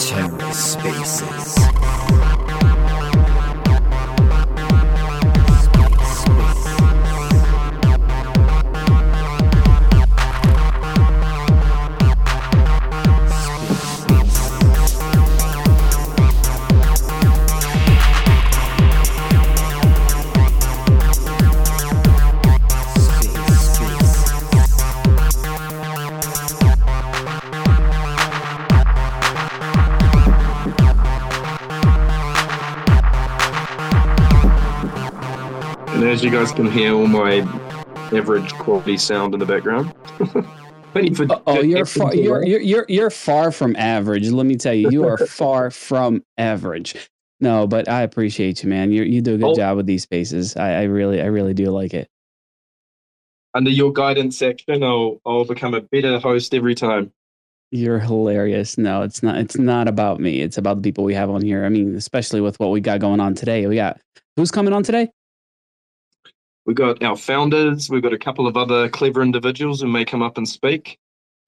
TerraSpaces. As you guys can hear, all my average quality sound in the background. You're far from average. Let me tell you, you are far from average. No, but I appreciate you, man. You do a good job with these spaces. I really do like it. Under your guidance, Action, I'll become a better host every time. You're hilarious. No, it's not. It's not about me. It's about the people we have on here. I mean, especially with what we got going on today. We got who's coming on today? We've got our founders. We've got a couple of other clever individuals who may come up and speak.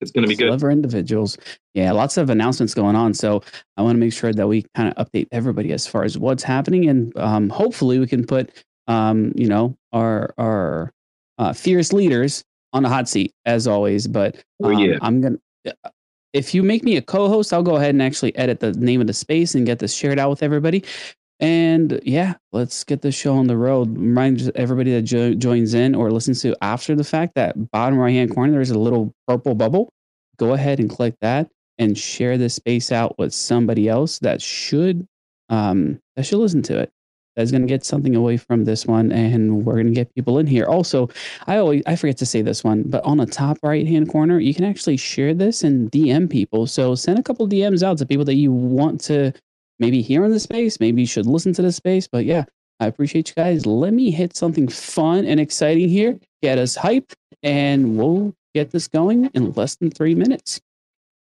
It's going to be good. Clever individuals. Yeah, lots of announcements going on. So I want to make sure that we kind of update everybody as far as what's happening. And hopefully we can put, our fierce leaders on a hot seat, as always. But if you make me a co-host, I'll go ahead and actually edit the name of the space and get this shared out with everybody. And yeah, let's get this show on the road. Remind everybody that joins in or listens to after the fact that bottom right hand corner, there's a little purple bubble. Go ahead and click that and share this space out with somebody else that should listen to it. That's going to get something away from this one, and we're going to get people in here. Also, I forget to say this one, but on the top right-hand corner, you can actually share this and DM people. So send a couple DMs out to people that you want to maybe here in the space, maybe you should listen to the space. But yeah, I appreciate you guys. Let me hit something fun and exciting here. Get us hyped, and we'll get this going in less than 3 minutes.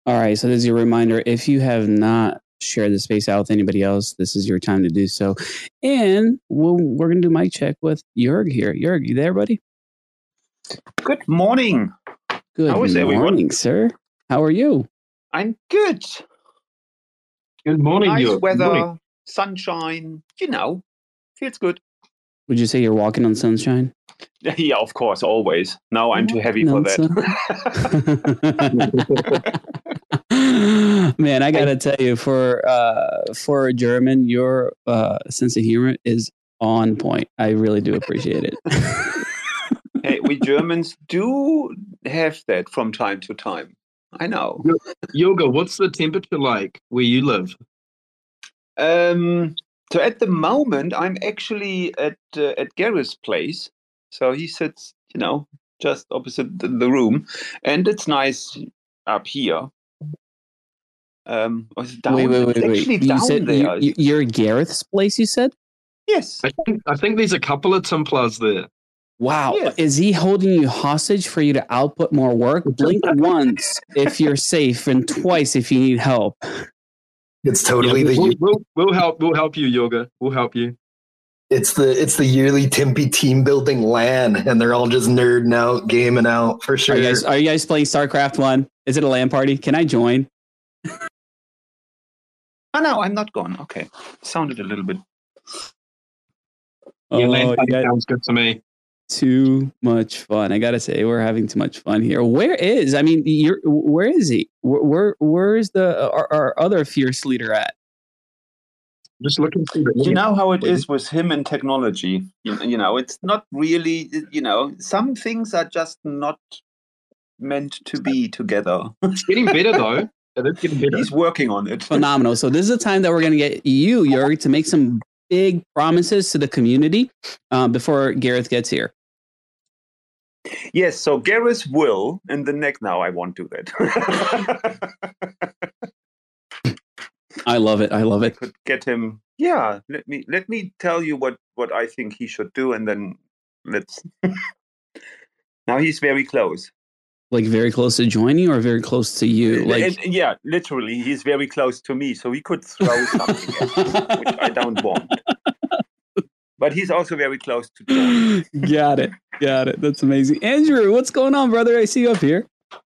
All right, so this is your reminder. If you have not shared the space out with anybody else, this is your time to do so. And we're going to do mic check with Jörg here. Jörg, you there, buddy? Good morning. Good morning, sir. How are you? I'm good. Good morning, nice Jörg. Weather, morning. Sunshine, feels good. Would you say you're walking on sunshine? Yeah, of course, always. No, I'm too heavy for that. Man, I got to tell you, for a German, your sense of humor is on point. I really do appreciate it. Hey, we Germans do have that from time to time. I know. Yoga, what's the temperature like where you live? So at the moment, I'm actually at Gareth's place. So he sits, just opposite the room, and it's nice up here. Wait. Actually, you said there. You're Gareth's place, you said? Yes. I think there's a couple of Templars there. Wow. Yes. Is he holding you hostage for you to output more work? Blink once if you're safe and twice if you need help. It's totally We'll help you, Yoga. We'll help you. It's the yearly Timpi team building LAN, and they're all just nerding out, gaming out for sure. Are you guys playing StarCraft 1? Is it a LAN party? Can I join? Oh, no, I'm not gone. Okay. Sounded a little bit. Yeah, LAN party sounds good to me. Too much fun. I gotta say, we're having too much fun here. Where is he? Where is our other fierce leader at? Just looking through. You know how it is with him and technology. It's not really. Some things are just not meant to be together. It's getting better though. It's getting better. He's working on it. Phenomenal. So this is the time that we're gonna get you, Jörg, to make some big promises to the community before Gareth gets here. Yes, so Gareth will in the next. Now I won't do that. I love it. I could get him. Yeah, let me tell you what I think he should do, and then let's. Now he's very close. Like very close to joining, or very close to you? Yeah, literally, he's very close to me, so he could throw something at me, which I don't want. But he's also very close to. Got it. That's amazing. Andrew, what's going on, brother? I see you up here.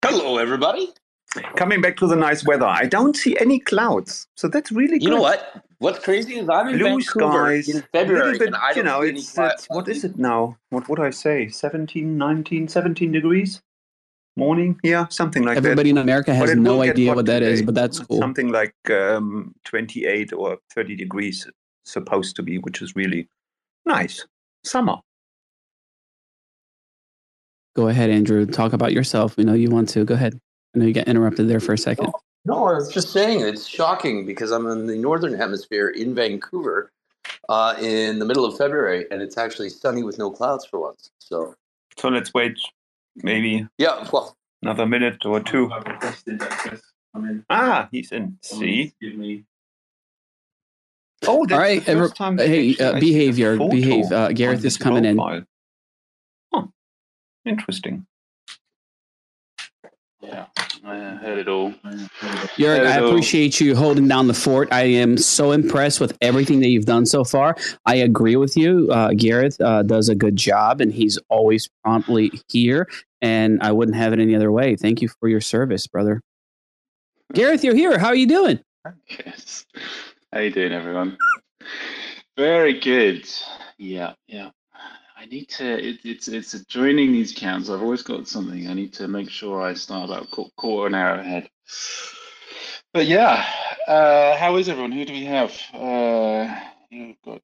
Hello, everybody. Coming back to the nice weather, I don't see any clouds, so that's really good. You know what? What's crazy is I'm in blue Vancouver skies, in February, bit, and I don't see any clouds. What is it now? What would I say? 17 degrees? Morning? Yeah, something like Everybody that. Everybody in America has no idea what that is, but that's cool. Something like 28 or 30 degrees supposed to be, which is really nice. Summer. Go ahead, Andrew. Talk about yourself. We know you want to. Go ahead. I know you got interrupted there for a second. No, I was just saying it's shocking because I'm in the northern hemisphere in Vancouver in the middle of February, and it's actually sunny with no clouds for once. So let's wait maybe another minute or two. He's in. See? Oh, that's all right. Behave. Gareth is coming in. Huh. Interesting. Yeah, I heard it all. Jörg, I appreciate you holding down the fort. I am so impressed with everything that you've done so far. I agree with you. Gareth does a good job, and he's always promptly here, and I wouldn't have it any other way. Thank you for your service, brother. Gareth, you're here. How are you doing? Yes. How you doing, everyone? Very good. Yeah. I need to, it's joining these counts. I've always got something. I need to make sure I start about quarter an hour ahead. But yeah, how is everyone? Who do we have? We've got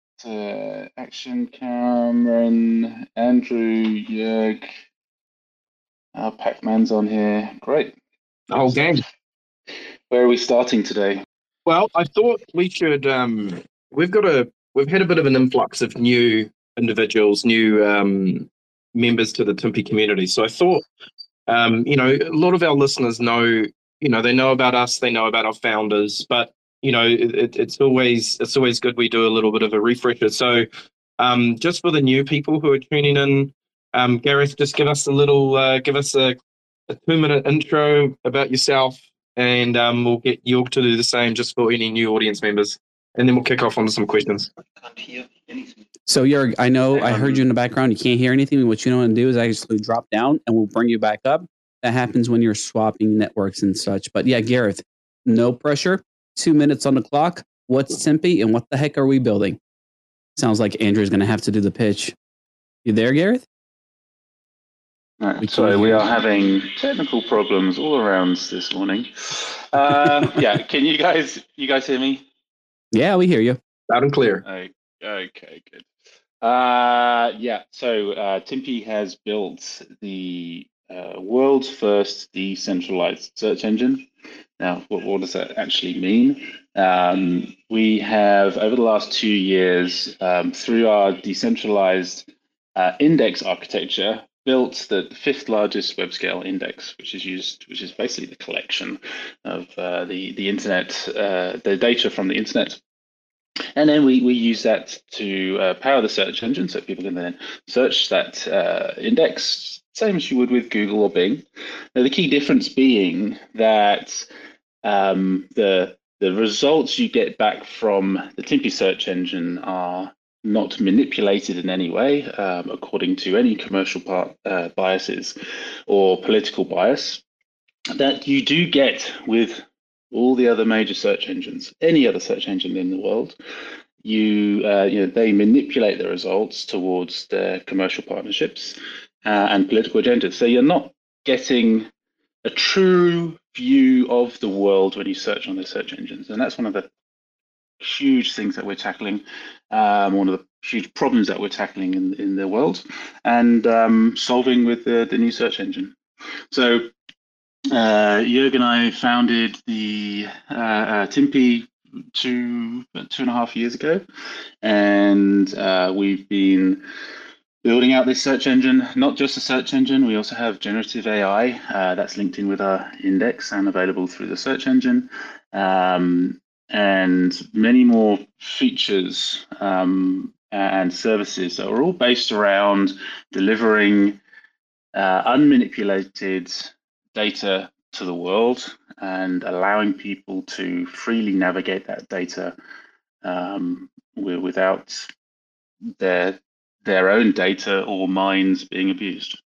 Action, Cameron, Andrew, Jörg. Our Pac-Man's on here. Great. The whole game. Where are we starting today? Well, I thought we should, we've had a bit of an influx of new individuals, new members to the Timpi community. So I thought, a lot of our listeners know, they know about us, they know about our founders, but, it's always good we do a little bit of a refresher. So just for the new people who are tuning in, Gareth, just give us a 2-minute intro about yourself, and we'll get Jörg to do the same just for any new audience members. And then we'll kick off on some questions. I can't hear anything. So, Jörg, I know I heard you in the background. You can't hear anything. What you don't want to do is actually drop down, and we'll bring you back up. That happens when you're swapping networks and such. But, yeah, Gareth, no pressure. 2 minutes on the clock. What's Timpi, and what the heck are we building? Sounds like Andrew's going to have to do the pitch. You there, Gareth? Right, so we are having technical problems all around this morning. Can you guys hear me? Yeah, we hear you. Loud and clear. Okay, good. So Timpi has built the world's first decentralized search engine. Now, what does that actually mean? We have, over the last 2 years, through our decentralized index architecture, built the 5th largest web scale index, which is basically the collection of the internet, the data from the internet. And then we use that to power the search engine, so people can then search that index, same as you would with Google or Bing. Now, the key difference being that the results you get back from the Timpi search engine are not manipulated in any way according to any commercial biases or political bias that you do get with all the other major search engines. Any other search engine in the world, they manipulate the results towards their commercial partnerships and political agendas. So you're not getting a true view of the world when you search on the search engines, and that's one of the huge things that we're tackling, one of the huge problems that we're tackling in the world, and solving with the new search engine. So Jörg and I founded the Timpi 2.5 years ago, and we've been building out this search engine. Not just a search engine, we also have generative AI that's linked in with our index and available through the search engine. And many more features and services that are all based around delivering unmanipulated data to the world and allowing people to freely navigate that data without their own data or minds being abused.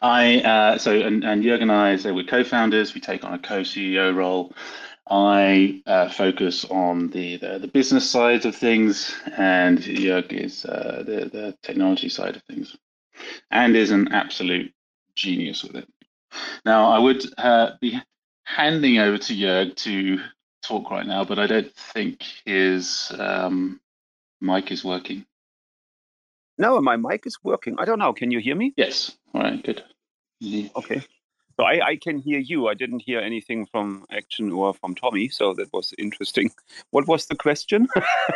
So Jörg and I, so we're co-founders. We take on a co-CEO role. I focus on the business side of things, and Jörg is the technology side of things, and is an absolute genius with it. Now, I would be handing over to Jörg to talk right now, but I don't think his mic is working. No, my mic is working. I don't know. Can you hear me? Yes. All right, good. Yeah. Okay. So I can hear you. I didn't hear anything from Action or from Tommy, so that was interesting. What was the question?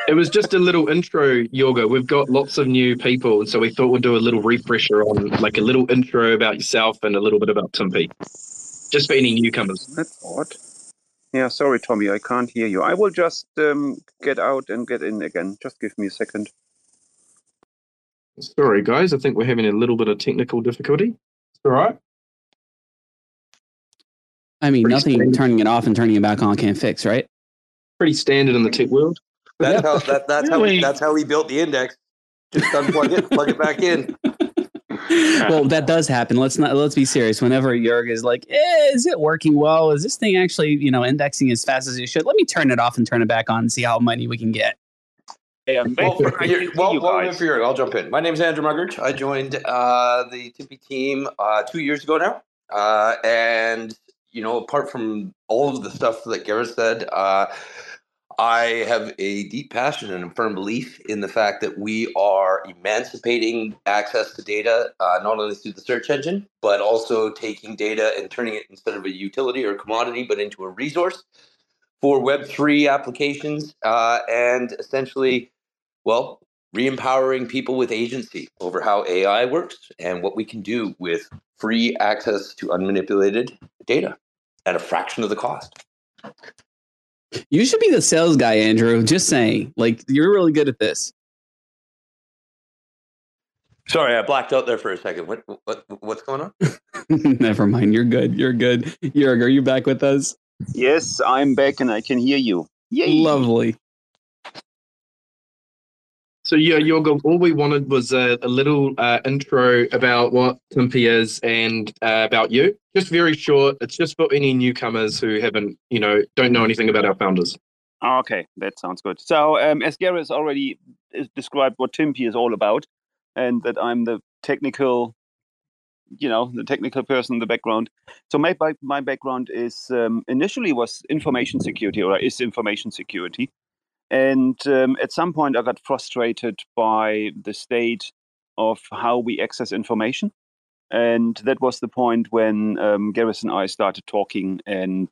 It was just a little intro, Yoga. We've got lots of new people, and so we thought we'd do a little refresher on, like, a little intro about yourself and a little bit about Timpi. Just for any newcomers. That's odd. Yeah, sorry, Tommy, I can't hear you. I will just get out and get in again. Just give me a second. Sorry, guys. I think we're having a little bit of technical difficulty. All right. I mean, pretty nothing standard. Turning it off and turning it back on can't fix, right? Pretty standard in the tech world. That's how that's how we built the index. Just unplug it, plug it back in. Well, that does happen. Let's be serious. Whenever Jörg is like, is it working well? Is this thing actually, indexing as fast as it should? Let me turn it off and turn it back on and see how money we can get. Hey, I'll jump in. My name is Andrew Mugridge. I joined the Timpi team 2 years ago now, and apart from all of the stuff that Gareth said, I have a deep passion and a firm belief in the fact that we are emancipating access to data, not only through the search engine, but also taking data and turning it, instead of a utility or a commodity, but into a resource for Web3 applications, and essentially, re-empowering people with agency over how AI works and what we can do with free access to unmanipulated data at a fraction of the cost. You should be the sales guy, Andrew. Just saying, you're really good at this. Sorry, I blacked out there for a second. What's going on? Never mind. You're good. You're good. Jörg, are you back with us? Yes, I'm back and I can hear you. Yay. Lovely. So yeah, Jörg, all we wanted was a little intro about what Timpi is and about you. Just very short. It's just for any newcomers who haven't, don't know anything about our founders. Okay, that sounds good. So as Gareth already described what Timpi is all about, and that I'm the technical, the technical person in the background. So my background is initially was information security, or is information security. And at some point, I got frustrated by the state of how we access information. And that was the point when Gareth and I started talking. And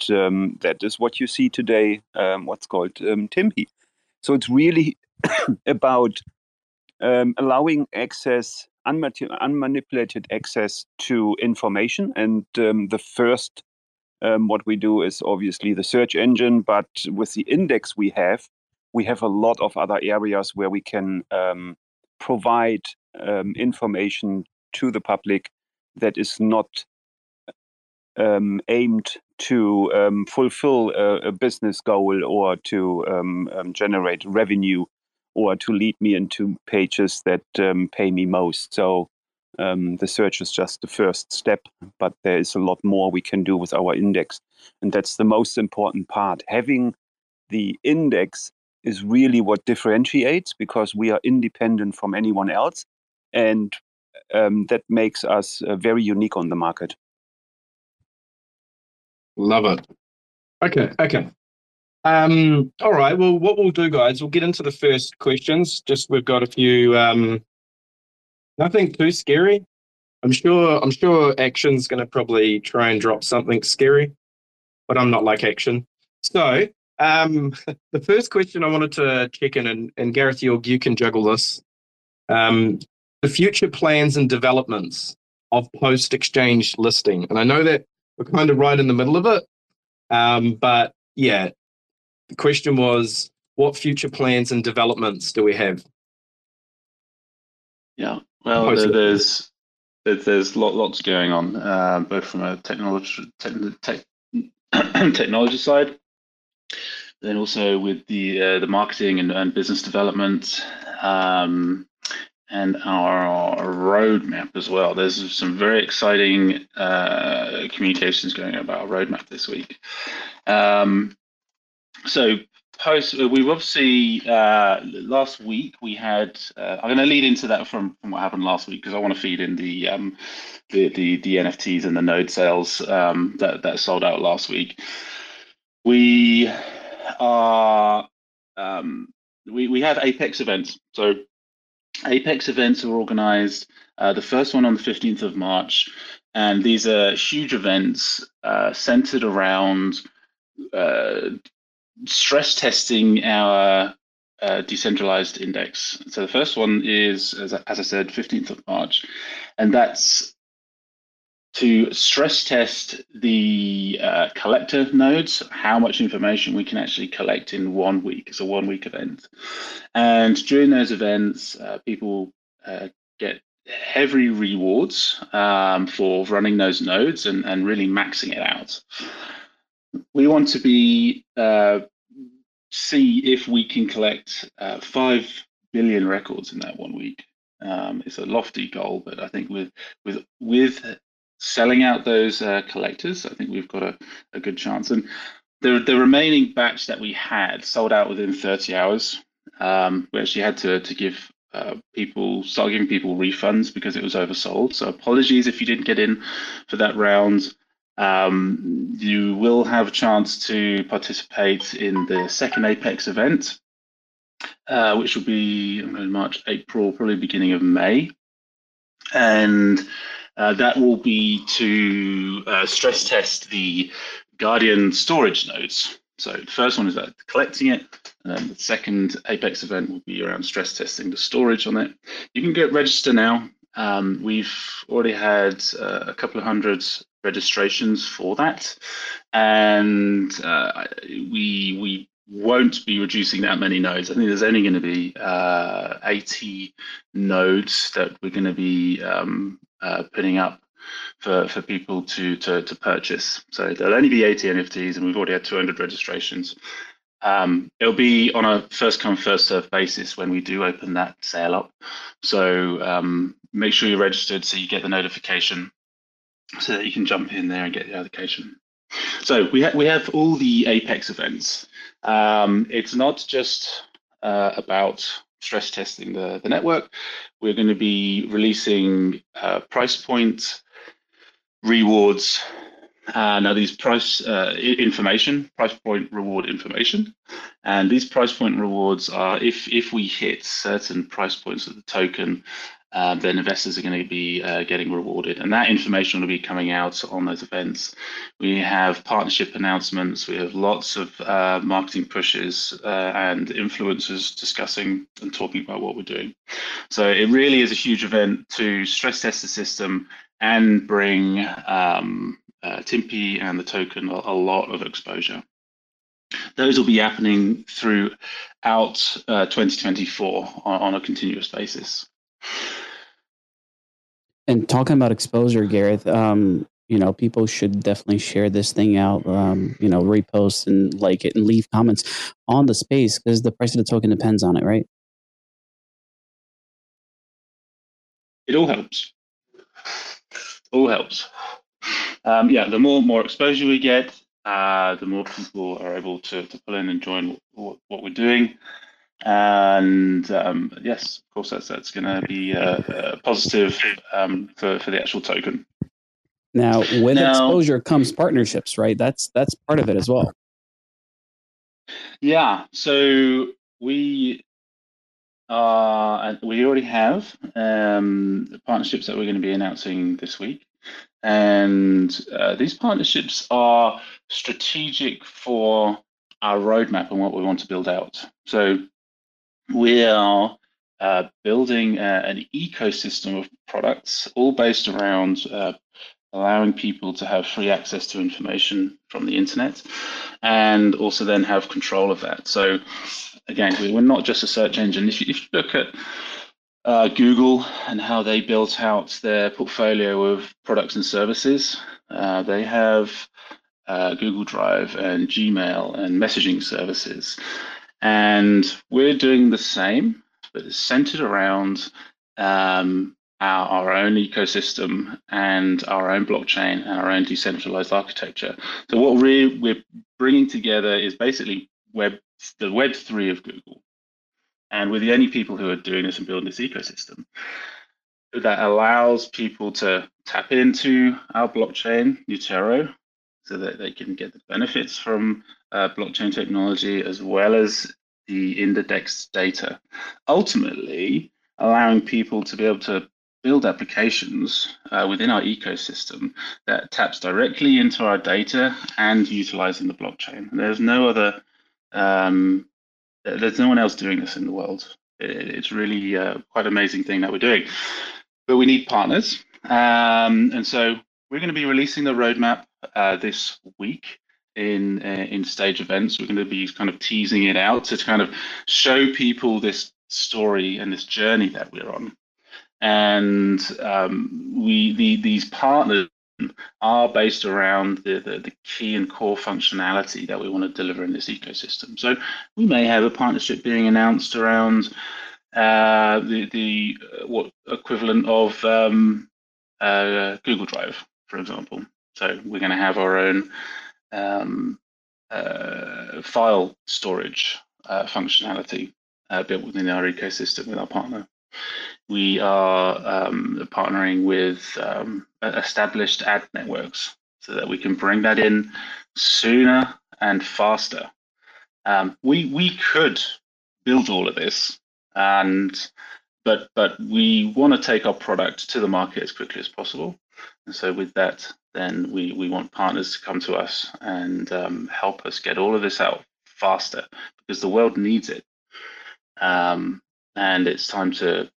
that is what you see today, what's called Timpi. So it's really about allowing access, unmanipulated access to information. And the first, what we do is obviously the search engine. But with the index we have a lot of other areas where we can provide information to the public that is not aimed to fulfill a business goal, or to generate revenue, or to lead me into pages that pay me most. So the search is just the first step, but there is a lot more we can do with our index. And that's the most important part. Having the index is really what differentiates, because we are independent from anyone else, and that makes us very unique on the market. Love it. Okay. All right. Well, what we'll do, guys, we'll get into the first questions. We've got a few. Nothing too scary. I'm sure Action's going to probably try and drop something scary, but I'm not like Action. So. The first question I wanted to check in, and Gareth, you can juggle this. The future plans and developments of post-exchange listing. And I know that we're kind of right in the middle of it. But yeah, the question was, what future plans and developments do we have? Yeah, well, there's lots going on, both from a technology side, Then also with the marketing and business development and our roadmap as well. There's some very exciting communications going on about our roadmap this week. So post, we've obviously, last week we had, I'm going to lead into that from what happened last week, because I want to feed in the NFTs and the node sales that sold out last week. We are, we have Apex events. So Apex events are organized, the first one on the 15th of March. And these are huge events centered around stress testing our decentralized index. So the first one is, as I said, 15th of March, and that's to stress test the collector nodes, how much information we can actually collect in 1 week. It's a 1 week event. And during those events, people get heavy rewards for running those nodes and really maxing it out. We want to be see if we can collect 5 billion records in that 1 week. It's a lofty goal, but I think with selling out those collectors, I think we've got a good chance. And the remaining batch that we had sold out within 30 hours. We actually had to give start giving people refunds because it was oversold. So apologies if you didn't get in for that round. You will have a chance to participate in the second Apex event, which will be in March, April, probably beginning of May. And that will be to stress test the Guardian storage nodes. So the first one is about collecting it, and then the second Apex event will be around stress testing the storage on it. You can get register now. We've already had a couple of hundred registrations for that, and we won't be reducing that many nodes. I think there's only going to be 80 nodes that we're going to be putting up for people to purchase. So there'll only be 80 NFTs, and we've already had 200 registrations. It'll be on a first come, first serve basis when we do open that sale up. So make sure you're registered so you get the notification so that you can jump in there and get the allocation. So we have all the Apex events. It's not just about stress testing the network. We're going to be releasing price points, rewards. Now these price information, price point reward information, and these price point rewards are if we hit certain price points of the token, then investors are going to be getting rewarded, and that information will be coming out on those events. We have partnership announcements. We have lots of marketing pushes and influencers discussing and talking about what we're doing. So it really is a huge event to stress test the system and bring Timpi and the token a lot of exposure. Those will be happening throughout 2024 on a continuous basis. And talking about exposure, Gareth, people should definitely share this thing out, repost and like it and leave comments on the space, because the price of the token depends on it, right? It all helps. All helps. The more exposure we get, the more people are able to pull in and join what we're doing. And yes, of course, that's going to be positive for the actual token. Now, with exposure comes partnerships, right? That's part of it as well. Yeah. So we already have the partnerships that we're going to be announcing this week. And these partnerships are strategic for our roadmap and what we want to build out. So we are building an ecosystem of products, all based around allowing people to have free access to information from the internet, and also then have control of that. So again, we're not just a search engine. If you look at Google and how they built out their portfolio of products and services, they have Google Drive and Gmail and messaging services. And we're doing the same, but it's centered around our own ecosystem and our own blockchain and our own decentralized architecture. So what we're bringing together is basically the Web3 of Google. And we're the only people who are doing this and building this ecosystem that allows people to tap into our blockchain, Nitero, so that they can get the benefits from blockchain technology as well as the index data, ultimately allowing people to be able to build applications within our ecosystem that taps directly into our data and utilizing the blockchain. And there's no other, there's no one else doing this in the world. It's really quite an amazing thing that we're doing, but we need partners. And so we're going to be releasing the roadmap this week in stage events. We're going to be kind of teasing it out to kind of show people this story and this journey that we're on. And these partners are based around the key and core functionality that we want to deliver in this ecosystem. So we may have a partnership being announced around what equivalent of Google Drive, for example. So we're going to have our own file storage functionality built within our ecosystem with our partner. We are partnering with established ad networks so that we can bring that in sooner and faster. We could build all of this, but we want to take our product to the market as quickly as possible. And so with that, then we want partners to come to us and help us get all of this out faster because the world needs it. And it's time to,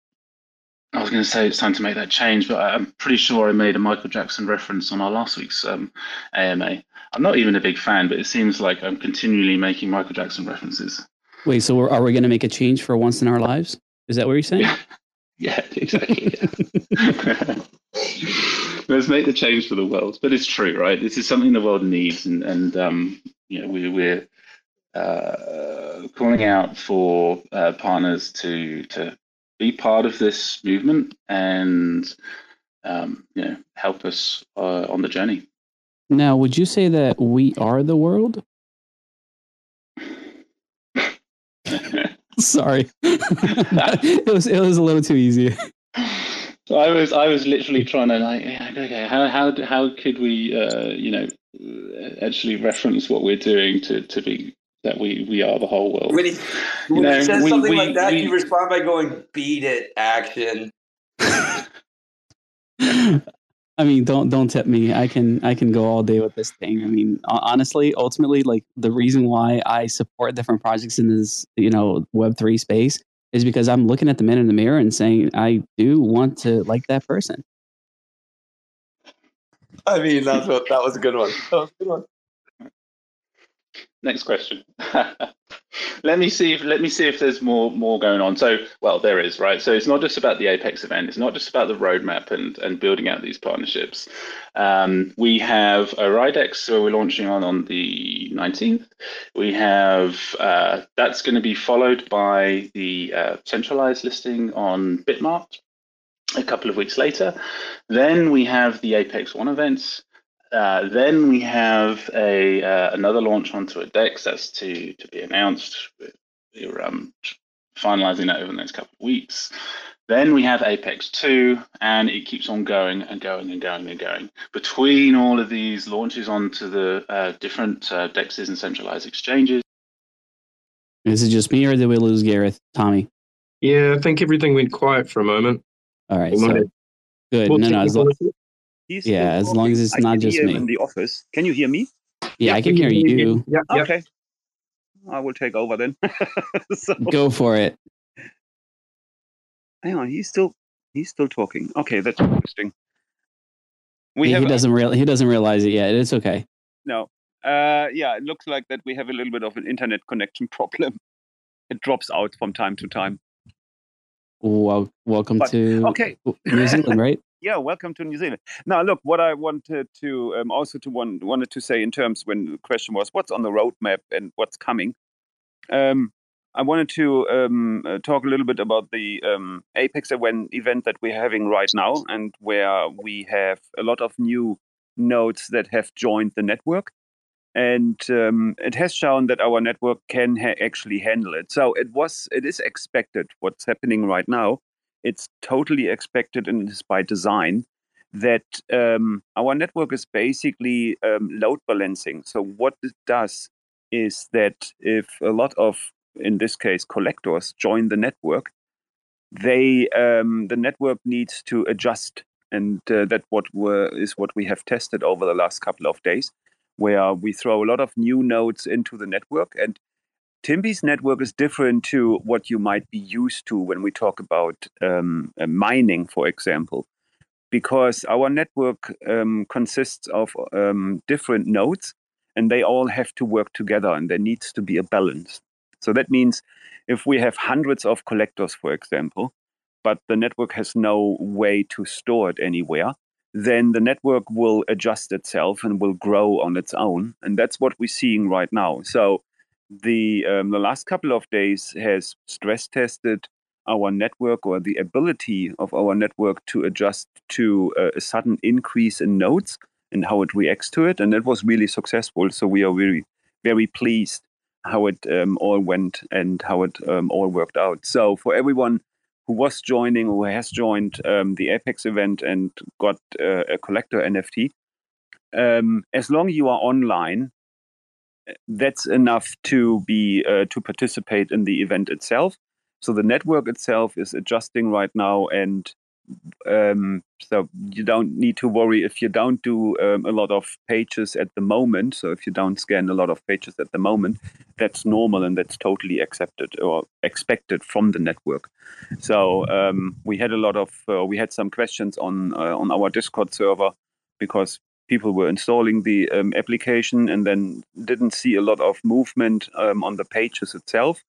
I was going to say it's time to make that change, but I'm pretty sure I made a Michael Jackson reference on our last week's AMA. I'm not even a big fan, but it seems like I'm continually making Michael Jackson references. Wait, so are we going to make a change for once in our lives? Is that what you're saying? Yeah, exactly. Yeah. Let's make the change for the world. But it's true, right? This is something the world needs, and you know, we're calling out for partners to be part of this movement and you know, help us on the journey. Now, would you say that we are the world? Sorry, it was a little too easy. So I was literally trying to like, okay, how could we you know, actually reference what we're doing to be that we are the whole world. When he says something like that, you respond by going, "Beat it, Action." I mean, don't tip me. I can go all day with this thing. I mean, honestly, ultimately, like the reason why I support different projects in this, you know, Web3 space is because I'm looking at the man in the mirror and saying, I do want to like that person. I mean, that was a good one. That was a good one. Next question. Let me see if there's more going on. So, well, there is, right? So it's not just about the Apex event. It's not just about the roadmap and building out these partnerships. We have OraiDex, so we're launching on the 19th. We have that's going to be followed by the centralized listing on BitMart a couple of weeks later. Then we have the Apex 1 events. Then we have another launch onto a DEX that's to be announced. We're finalizing that over the next couple of weeks. Then we have Apex 2, and it keeps on going and going and going and going. Between all of these launches onto the different DEXs and centralized exchanges. Is it just me, or did we lose Gareth? Tommy? Yeah, I think everything went quiet for a moment. All right, so good. Yeah, as long as it's not just me. In the office. Can you hear me? Yeah, I can hear you. Yeah, okay. I will take over then. So, go for it. Hang on, he's still talking. Okay, that's interesting. He doesn't realize it yet. It's okay. No. Yeah, it looks like that we have a little bit of an internet connection problem. It drops out from time to time. Welcome to New Zealand, right? yeah, welcome to New Zealand. Now, look, what I wanted to also wanted to say in terms when the question was what's on the roadmap and what's coming. I wanted to talk a little bit about the Apex event that we're having right now, and where we have a lot of new nodes that have joined the network. And it has shown that our network can actually handle it. So it is expected what's happening right now. It's totally expected, and it's by design, that our network is basically load balancing. So what it does is that if a lot of, in this case, collectors join the network, they the network needs to adjust, and that is what we have tested over the last couple of days, where we throw a lot of new nodes into the network. And Timpi's network is different to what you might be used to when we talk about mining, for example, because our network consists of different nodes, and they all have to work together, and there needs to be a balance. So that means if we have hundreds of collectors, for example, but the network has no way to store it anywhere, then the network will adjust itself and will grow on its own. And that's what we're seeing right now. So the last couple of days has stress tested our network, or the ability of our network to adjust to a sudden increase in nodes and how it reacts to it. And that was really successful. So we are very, very pleased how it all went and how it all worked out. So for everyone who was joining or has joined the Apex event and got a collector NFT, as long as you are online, that's enough to participate in the event itself. So the network itself is adjusting right now, and so you don't need to worry if you don't do a lot of pages at the moment. So if you don't scan a lot of pages at the moment, that's normal, and that's totally accepted or expected from the network. So we had a lot of some questions on our Discord server, because people were installing the application and then didn't see a lot of movement on the pages itself.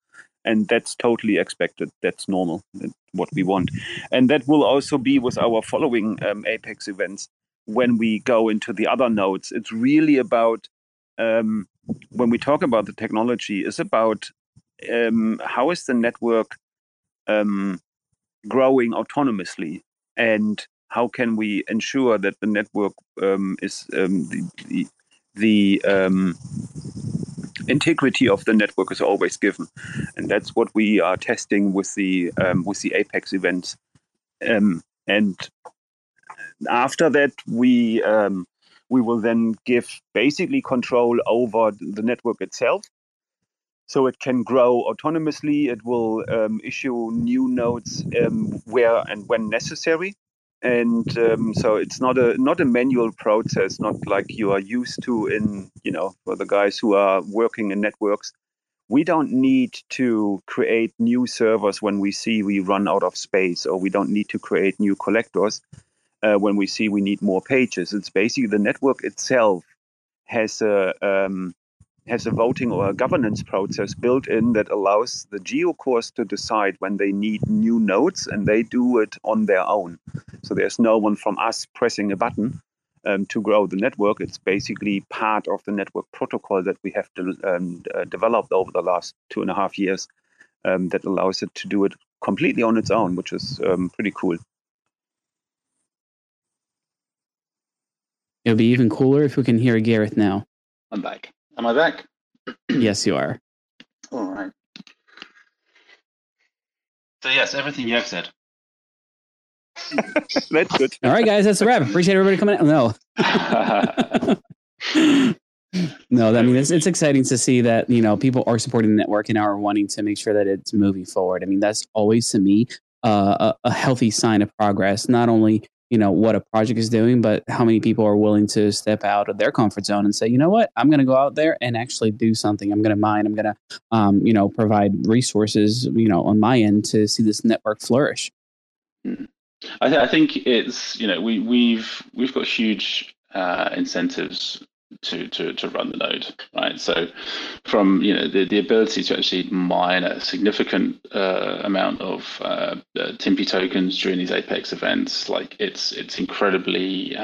And that's totally expected. That's normal. That's what we want. And that will also be with our following Apex events when we go into the other nodes. It's really about, when we talk about the technology, it's about how is the network growing autonomously, and how can we ensure that the network is the integrity of the network is always given. And that's what we are testing with the Apex events. And after that, we will then give basically control over the network itself, so it can grow autonomously. It will issue new nodes where and when necessary. And so it's not a manual process, not like you are used to in, you know, for the guys who are working in networks. We don't need to create new servers when we see we run out of space, or we don't need to create new collectors when we see we need more pages. It's basically the network itself has a voting or a governance process built in that allows the geocores to decide when they need new nodes, and they do it on their own. So there's no one from us pressing a button to grow the network. It's basically part of the network protocol that we have developed over the last 2.5 years that allows it to do it completely on its own, which is pretty cool. It'll be even cooler if we can hear Gareth now. I'm back. Am I back? Yes, you are. All right. So yes, everything Jörg said. That's good. All right, guys, that's a wrap. Appreciate everybody coming out. No, I mean, it's exciting to see that, you know, people are supporting the network and are wanting to make sure that it's moving forward. I mean, that's always, to me, a healthy sign of progress. Not only, you know, what a project is doing, but how many people are willing to step out of their comfort zone and say, you know what, I'm going to go out there and actually do something. I'm going to mine. I'm going to, you know, provide resources, you know, on my end to see this network flourish. Hmm. I think it's, you know, we've got huge incentives to run the node, right? So from, you know, the ability to actually mine a significant amount of Timpi tokens during these Apex events, like it's incredibly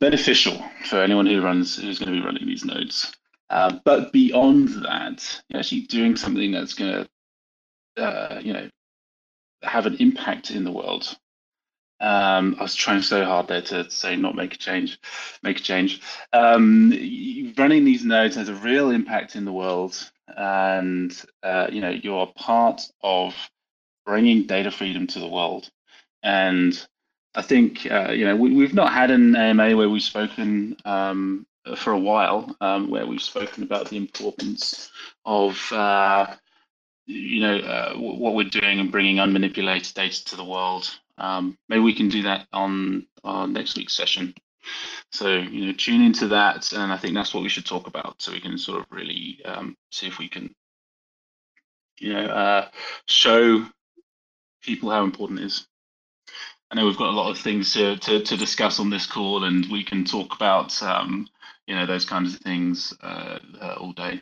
beneficial for anyone who's going to be running these nodes. But beyond that, actually doing something that's going to, you know, have an impact in the world. I was trying so hard there to say not make a change, make a change. Running these nodes has a real impact in the world, and you know, you are part of bringing data freedom to the world. And I think you know, we've not had an AMA where we've spoken for a while, where we've spoken about the importance of you know, what we're doing and bringing unmanipulated data to the world. Maybe we can do that on our next week's session. So, you know, tune into that, and I think that's what we should talk about, so we can sort of really see if we can, you know, show people how important it is. I know we've got a lot of things to discuss on this call, and we can talk about, you know, those kinds of things all day.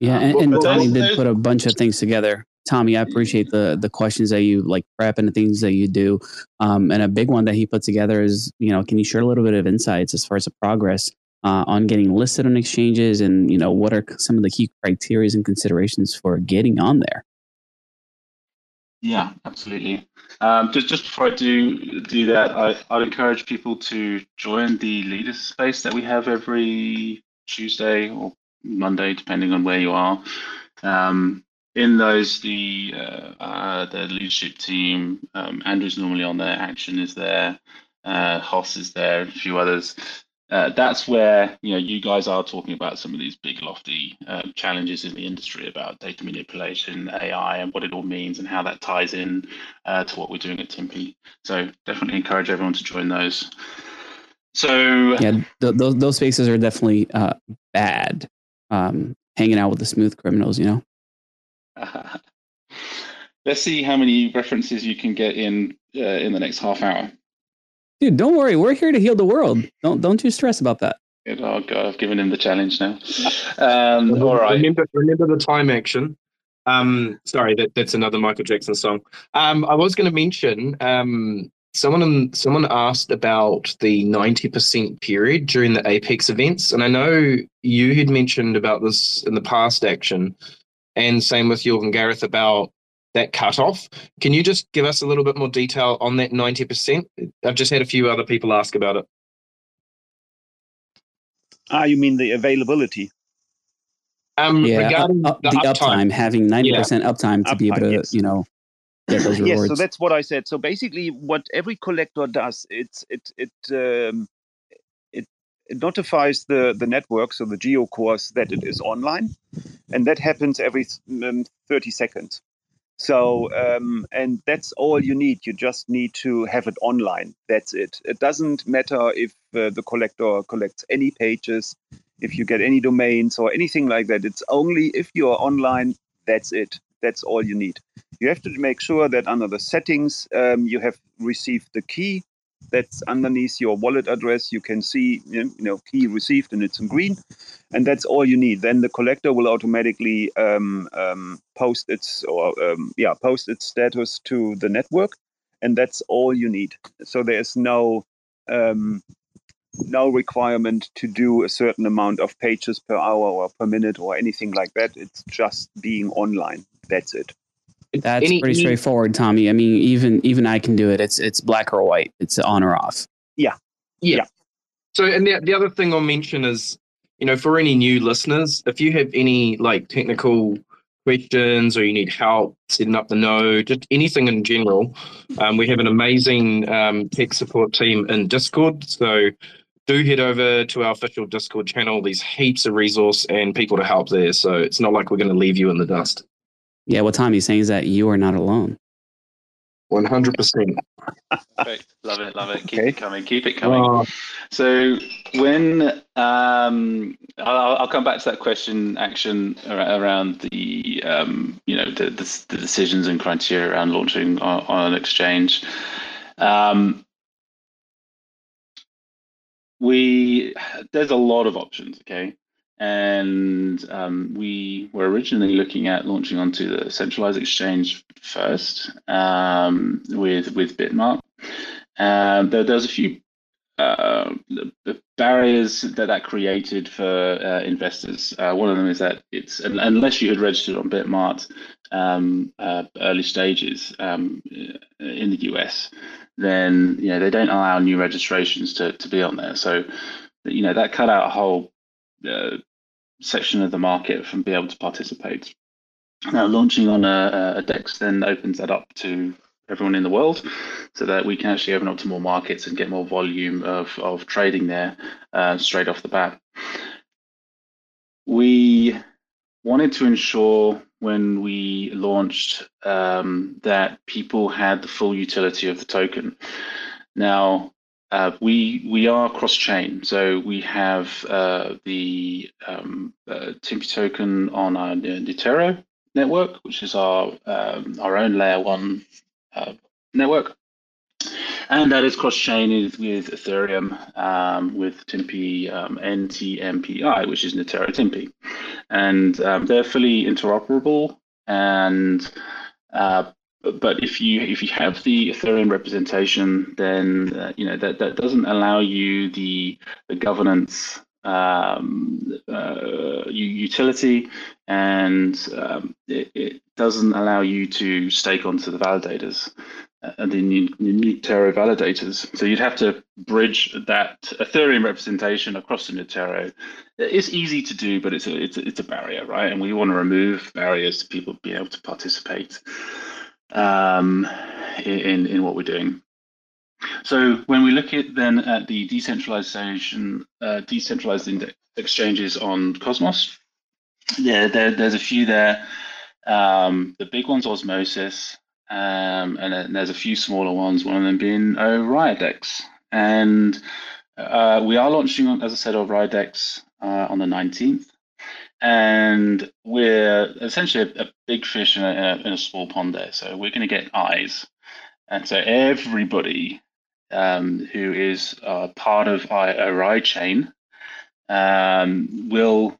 Yeah, and Tommy did put a bunch of things together. Tommy, I appreciate the questions that you like prep and the things that you do. And a big one that he put together is, you know, can you share a little bit of insights as far as the progress on getting listed on exchanges, and, you know, what are some of the key criteria and considerations for getting on there? Yeah, absolutely. Just before I do that, I'd encourage people to join the leader space that we have every Tuesday or Monday, depending on where you are. In those, the leadership team, Andrew's normally on there, Action is there, Hoss is there, a few others. That's where, you know, you guys are talking about some of these big lofty challenges in the industry about data manipulation, AI, and what it all means and how that ties in to what we're doing at Timpi. So definitely encourage everyone to join those. So yeah, those spaces are definitely bad. Hanging out with the smooth criminals, you know. Let's see how many references you can get in the next half hour. Dude, don't worry. We're here to heal the world. Don't you stress about that. Oh God, I've given him the challenge now. All right. Remember the time, Action. Sorry, that's another Michael Jackson song. I was going to mention. Someone asked about the 90% period during the Apex events, and I know you had mentioned about this in the past, Action. And same with Jörg and Gareth about that cutoff. Can you just give us a little bit more detail on that 90%? I've just had a few other people ask about it. You mean the availability? Regarding the uptime, having 90% uptime to be able to, you know, get those rewards. Yes, so that's what I said. So basically what every collector does, it notifies the network, so the geo cores, that it is online, and that happens every 30 seconds. So, and that's all you need. You just need to have it online. That's it. It doesn't matter if the collector collects any pages, if you get any domains or anything like that. It's only if you are online, that's it. That's all you need. You have to make sure that under the settings, you have received the key. That's underneath your wallet address. You can see, you know, key received, and it's in green, and that's all you need. Then the collector will automatically post its post its status to the network, and that's all you need. So there is no requirement to do a certain amount of pages per hour or per minute or anything like that. It's just being online. That's it. That's pretty straightforward, Tommy. I mean, even I can do it. It's black or white. It's on or off. Yeah. So, and the other thing I'll mention is, you know, for any new listeners, if you have any like technical questions or you need help setting up the node, just anything in general, we have an amazing tech support team in Discord. So do head over to our official Discord channel. There's heaps of resource and people to help there. So it's not like we're going to leave you in the dust. Yeah, what Tommy's saying is that you are not alone. 100%. Perfect. Love it. Keep it coming. So when I'll come back to that question, Action, around the you know, the decisions and criteria around launching on an exchange. there's a lot of options, okay? And we were originally looking at launching onto the centralized exchange first with BitMart. There's a few barriers that created for investors. One of them is that it's, unless you had registered on BitMart early stages in the US, then they don't allow new registrations to be on there. So that cut out a whole section of the market from being able to participate. Now launching on a DEX then opens that up to everyone in the world, so that we can actually open up to more markets and get more volume of trading there straight off the bat. We wanted to ensure when we launched that people had the full utility of the token. Now, we are cross-chain, so we have the Timpi token on our Nitero network, which is our own layer one network, and that is cross-chain with Ethereum, with Timpi NTMPI, which is Nitero Timpi, and they're fully interoperable. And but if you have the Ethereum representation, then that doesn't allow you the governance utility, and it doesn't allow you to stake onto the validators and the Nitero validators. So you'd have to bridge that Ethereum representation across the Nitero. It's easy to do, but it's a barrier, right? And we want to remove barriers to people being able to participate in what we're doing. So when we look at the decentralized index exchanges on Cosmos, there's a few there. The big one's Osmosis, and there's a few smaller ones. One of them being OraiDex, and we are launching on, as I said, OraiDex on the 19th, and we're essentially a big fish in a small pond there. So we're going to get eyes, and so everybody who is part of Orai chain will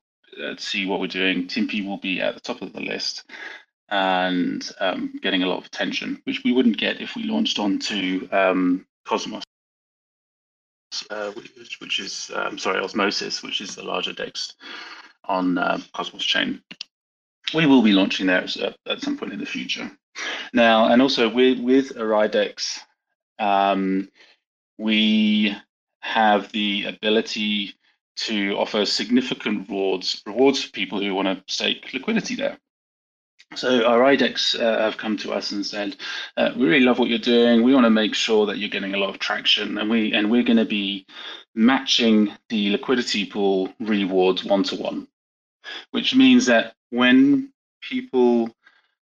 see what we're doing. Timpi will be at the top of the list and getting a lot of attention, which we wouldn't get if we launched onto Cosmos, Osmosis, which is the larger DEX on Cosmos chain. We will be launching there at some point in the future. Now, and also with OraiDex, we have the ability to offer significant rewards for people who want to stake liquidity there. So OraiDex have come to us and said, we really love what you're doing. We want to make sure that you're getting a lot of traction, and we're going to be matching the liquidity pool rewards one-to-one, which means that when people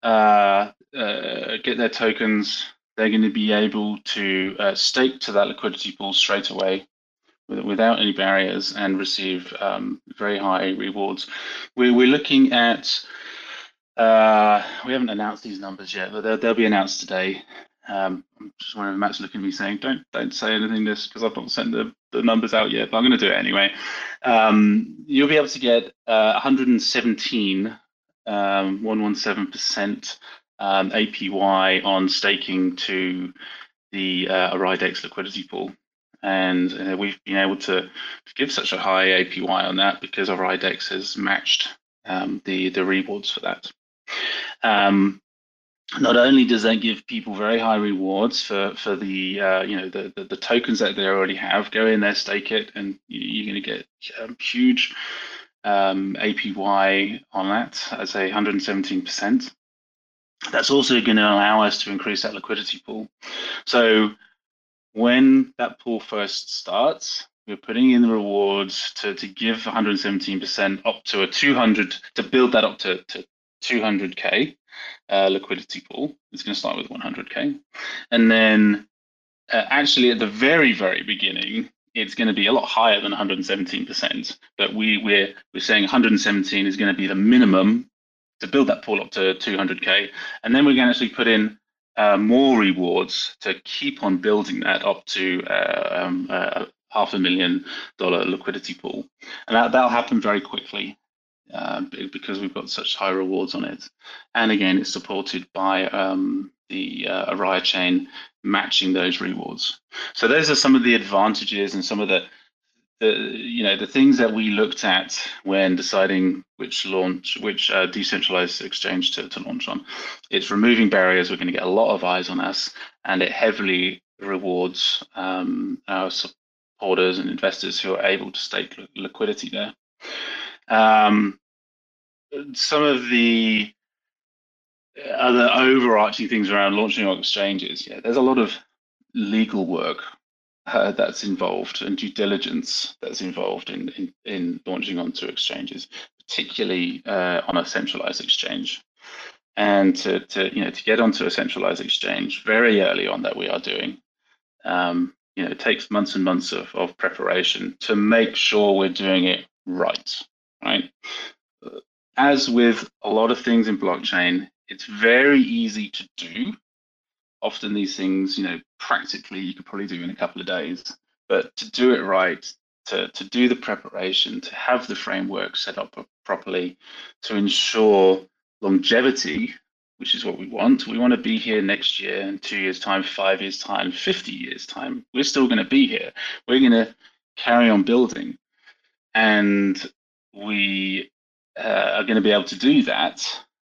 get their tokens, they're going to be able to stake to that liquidity pool straight away without any barriers and receive very high rewards. We're looking at, we haven't announced these numbers yet, but they'll be announced today. I'm just wondering if Matt's looking at me saying, don't say anything this because I've not sent the numbers out yet, but I'm going to do it anyway. You'll be able to get 117% APY on staking to the OraiDex liquidity pool. And we've been able to give such a high APY on that because OraiDex has matched the rewards for that. Not only does that give people very high rewards for the the tokens that they already have, go in there, stake it, and you're going to get huge APY on that. I'd say 117%. That's also going to allow us to increase that liquidity pool. So when that pool first starts, we're putting in the rewards to give 117% up to a 200, to build that up to 200K liquidity pool. It's going to start with 100K. And then actually at the very, very beginning, it's going to be a lot higher than 117%. But we're saying 117 is going to be the minimum to build that pool up to 200K. And then we're going to actually put in more rewards to keep on building that up to $500,000 liquidity pool. And that'll happen very quickly because we've got such high rewards on it. And again, it's supported by the Araya chain matching those rewards. So those are some of the advantages and some of the things that we looked at when deciding which decentralized exchange to launch on. It's removing barriers. We're going to get a lot of eyes on us, and it heavily rewards our supporters and investors who are able to stake liquidity there. Some of the other overarching things around launching on exchanges, there's a lot of legal work that's involved, and due diligence that's involved in launching onto exchanges, particularly on a centralized exchange. And to get onto a centralized exchange very early on, that we are doing, it takes months and months of preparation to make sure we're doing it right. As with a lot of things in blockchain, it's very easy to do. Often these things, practically you could probably do in a couple of days, but to do it right, to do the preparation, to have the framework set up properly, to ensure longevity, which is what we want. We want to be here next year, in 2 years' time, 5 years' time, 50 years' time. We're still going to be here. We're going to carry on building. And we are going to be able to do that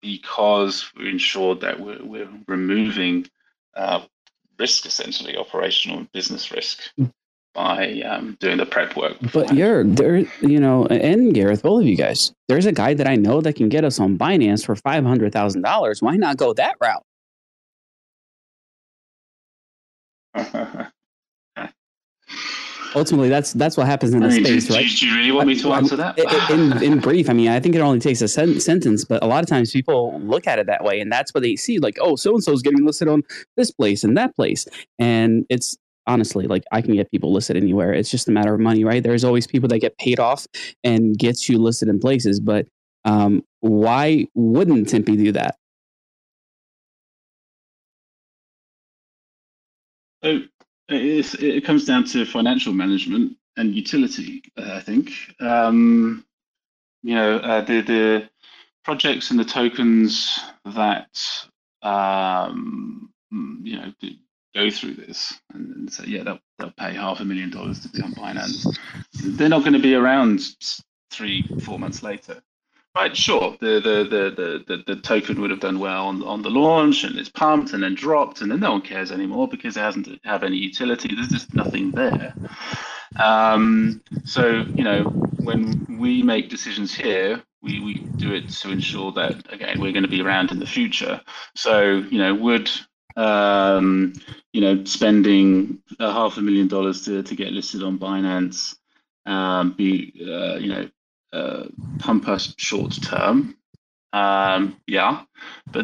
because we ensured that we're removing risk, essentially operational and business risk, by doing the prep work. But Jörg, and Gareth, both of you guys, there's a guy that I know that can get us on Binance for $500,000. Why not go that route? Ultimately, that's what happens in the space, right? Do you really want me to answer that? in brief, I think it only takes a sentence, but a lot of times people look at it that way, and that's what they see, like, oh, so-and-so's getting listed on this place and that place. And it's honestly, like, I can get people listed anywhere. It's just a matter of money, right? There's always people that get paid off and gets you listed in places, but why wouldn't Timpi do that? Oh. It comes down to financial management and utility, I think. The projects and the tokens that go through this and say, they'll pay $500,000 to be on Binance. They're not going to be around 3-4 months later. Right, sure. The token would have done well on the launch, and it's pumped and then dropped, and then no one cares anymore because it hasn't have any utility. There's just nothing there. So when we make decisions here, we do it to ensure that, again, we're going to be around in the future. So would spending $500,000 to get listed on Binance pump us short term? But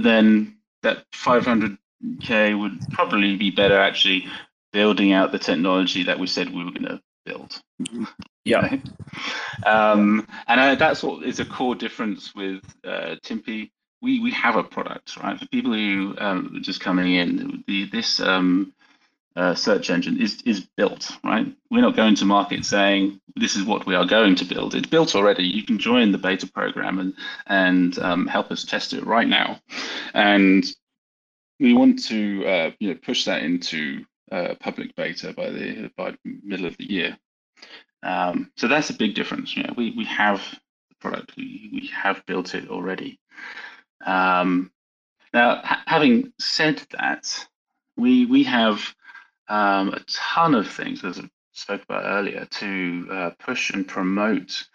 then that $500,000 would probably be better actually building out the technology that we said we were going to build. That's what is a core difference with Timpi. We have a product, right? For people who are just coming in, this search engine is built, right? We're not going to market saying this is what we are going to build. It's built already. You can join the beta program and help us test it right now. And we want to push that into public beta by middle of the year. So that's a big difference. We have the product. We have built it already. Now, having said that, we have a ton of things, as I spoke about earlier, to push and promote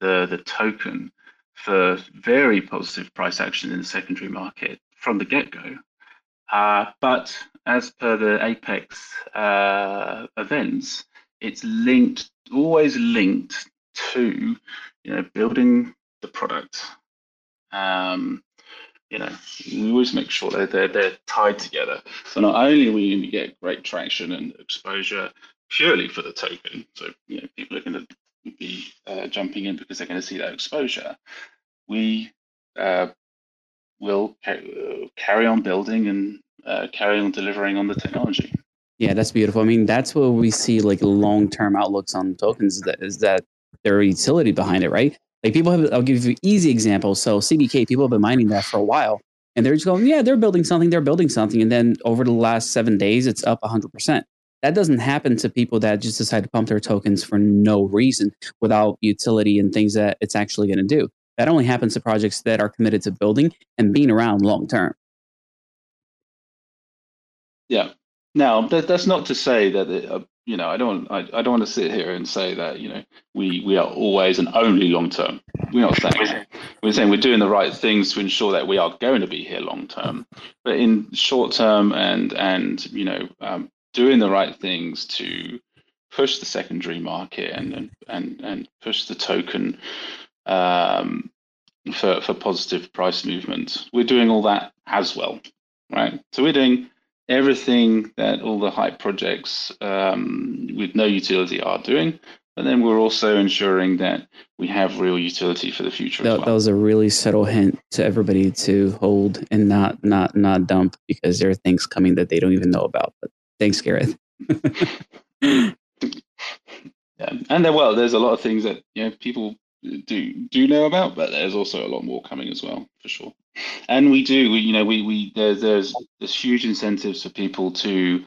the token for very positive price action in the secondary market from the get-go. But as per the Apex events, it's always linked to building the product. We always make sure that they're tied together. So not only are we going to get great traction and exposure purely for the token, so people are going to be jumping in because they're going to see that exposure. We will carry on building and carry on delivering on the technology. Yeah, that's beautiful. I mean, that's where we see like long-term outlooks on tokens, that is that there are utility behind it, right? Like people have, I'll give you an easy example. So CBK, people have been mining that for a while and they're just going, yeah, they're building something. And then over the last 7 days, it's up 100%. That doesn't happen to people that just decide to pump their tokens for no reason without utility and things that it's actually going to do. That only happens to projects that are committed to building and being around long-term. Yeah. Now, that's not to say that, I don't want to sit here and say that, we are always and only long-term. We're not saying that. We're saying we're doing the right things to ensure that we are going to be here long-term. But in short-term and doing the right things to push the secondary market and push the token for positive price movement. We're doing all that as well, right? So we're doing everything that all the hype projects with no utility are doing, but then we're also ensuring that we have real utility for the future as well. That was a really subtle hint to everybody to hold and not dump, because there are things coming that they don't even know about. But thanks, Gareth. Yeah, and then, well, there's a lot of things that people do know about, but there's also a lot more coming as well, for sure. And there's huge incentives for people to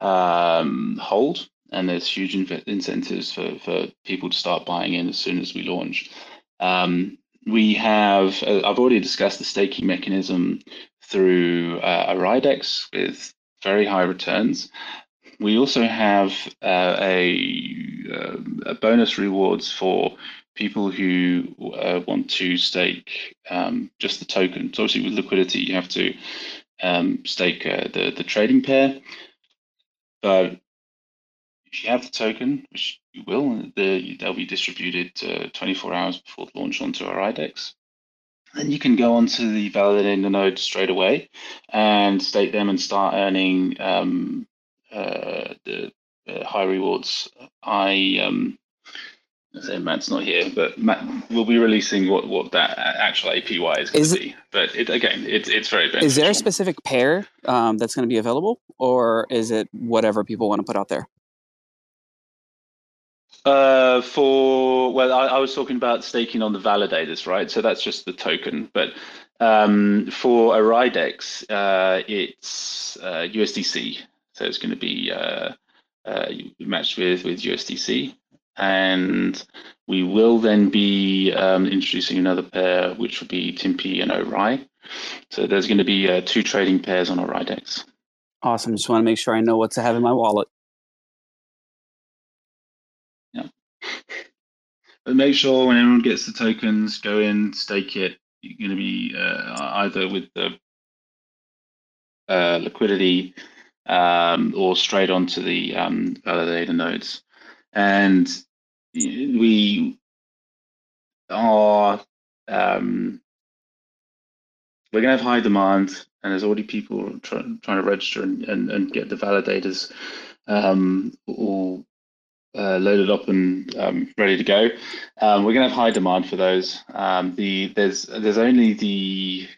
hold, and there's huge incentives for people to start buying in as soon as we launch. I've already discussed the staking mechanism through OraiDex with very high returns. We also have a bonus rewards for people who want to stake just the token. So obviously with liquidity, you have to stake the trading pair. But if you have the token, which you will, they'll be distributed 24 hours before launch onto OraiDex. Then you can go onto the validator node straight away and stake them and start earning the high rewards. I say Matt's not here, but Matt will be releasing what that actual APY is going to be. But it's very beneficial. Is there a specific pair that's going to be available, or is it whatever people want to put out there? I was talking about staking on the validators, right? So that's just the token. But for OraiDex, it's USDC. So it's going to be matched with USDC. And we will then be introducing another pair, which will be Timpi and Orai. So there's going to be two trading pairs on OraiDex. Awesome. Just want to make sure I know what to have in my wallet. Yeah. But make sure when everyone gets the tokens, go in, stake it. You're going to be either with the liquidity or straight onto the validator nodes. And we are, we're going to have high demand, and there's already people trying to register and get the validators all loaded up and ready to go. We're going to have high demand for those. There's only the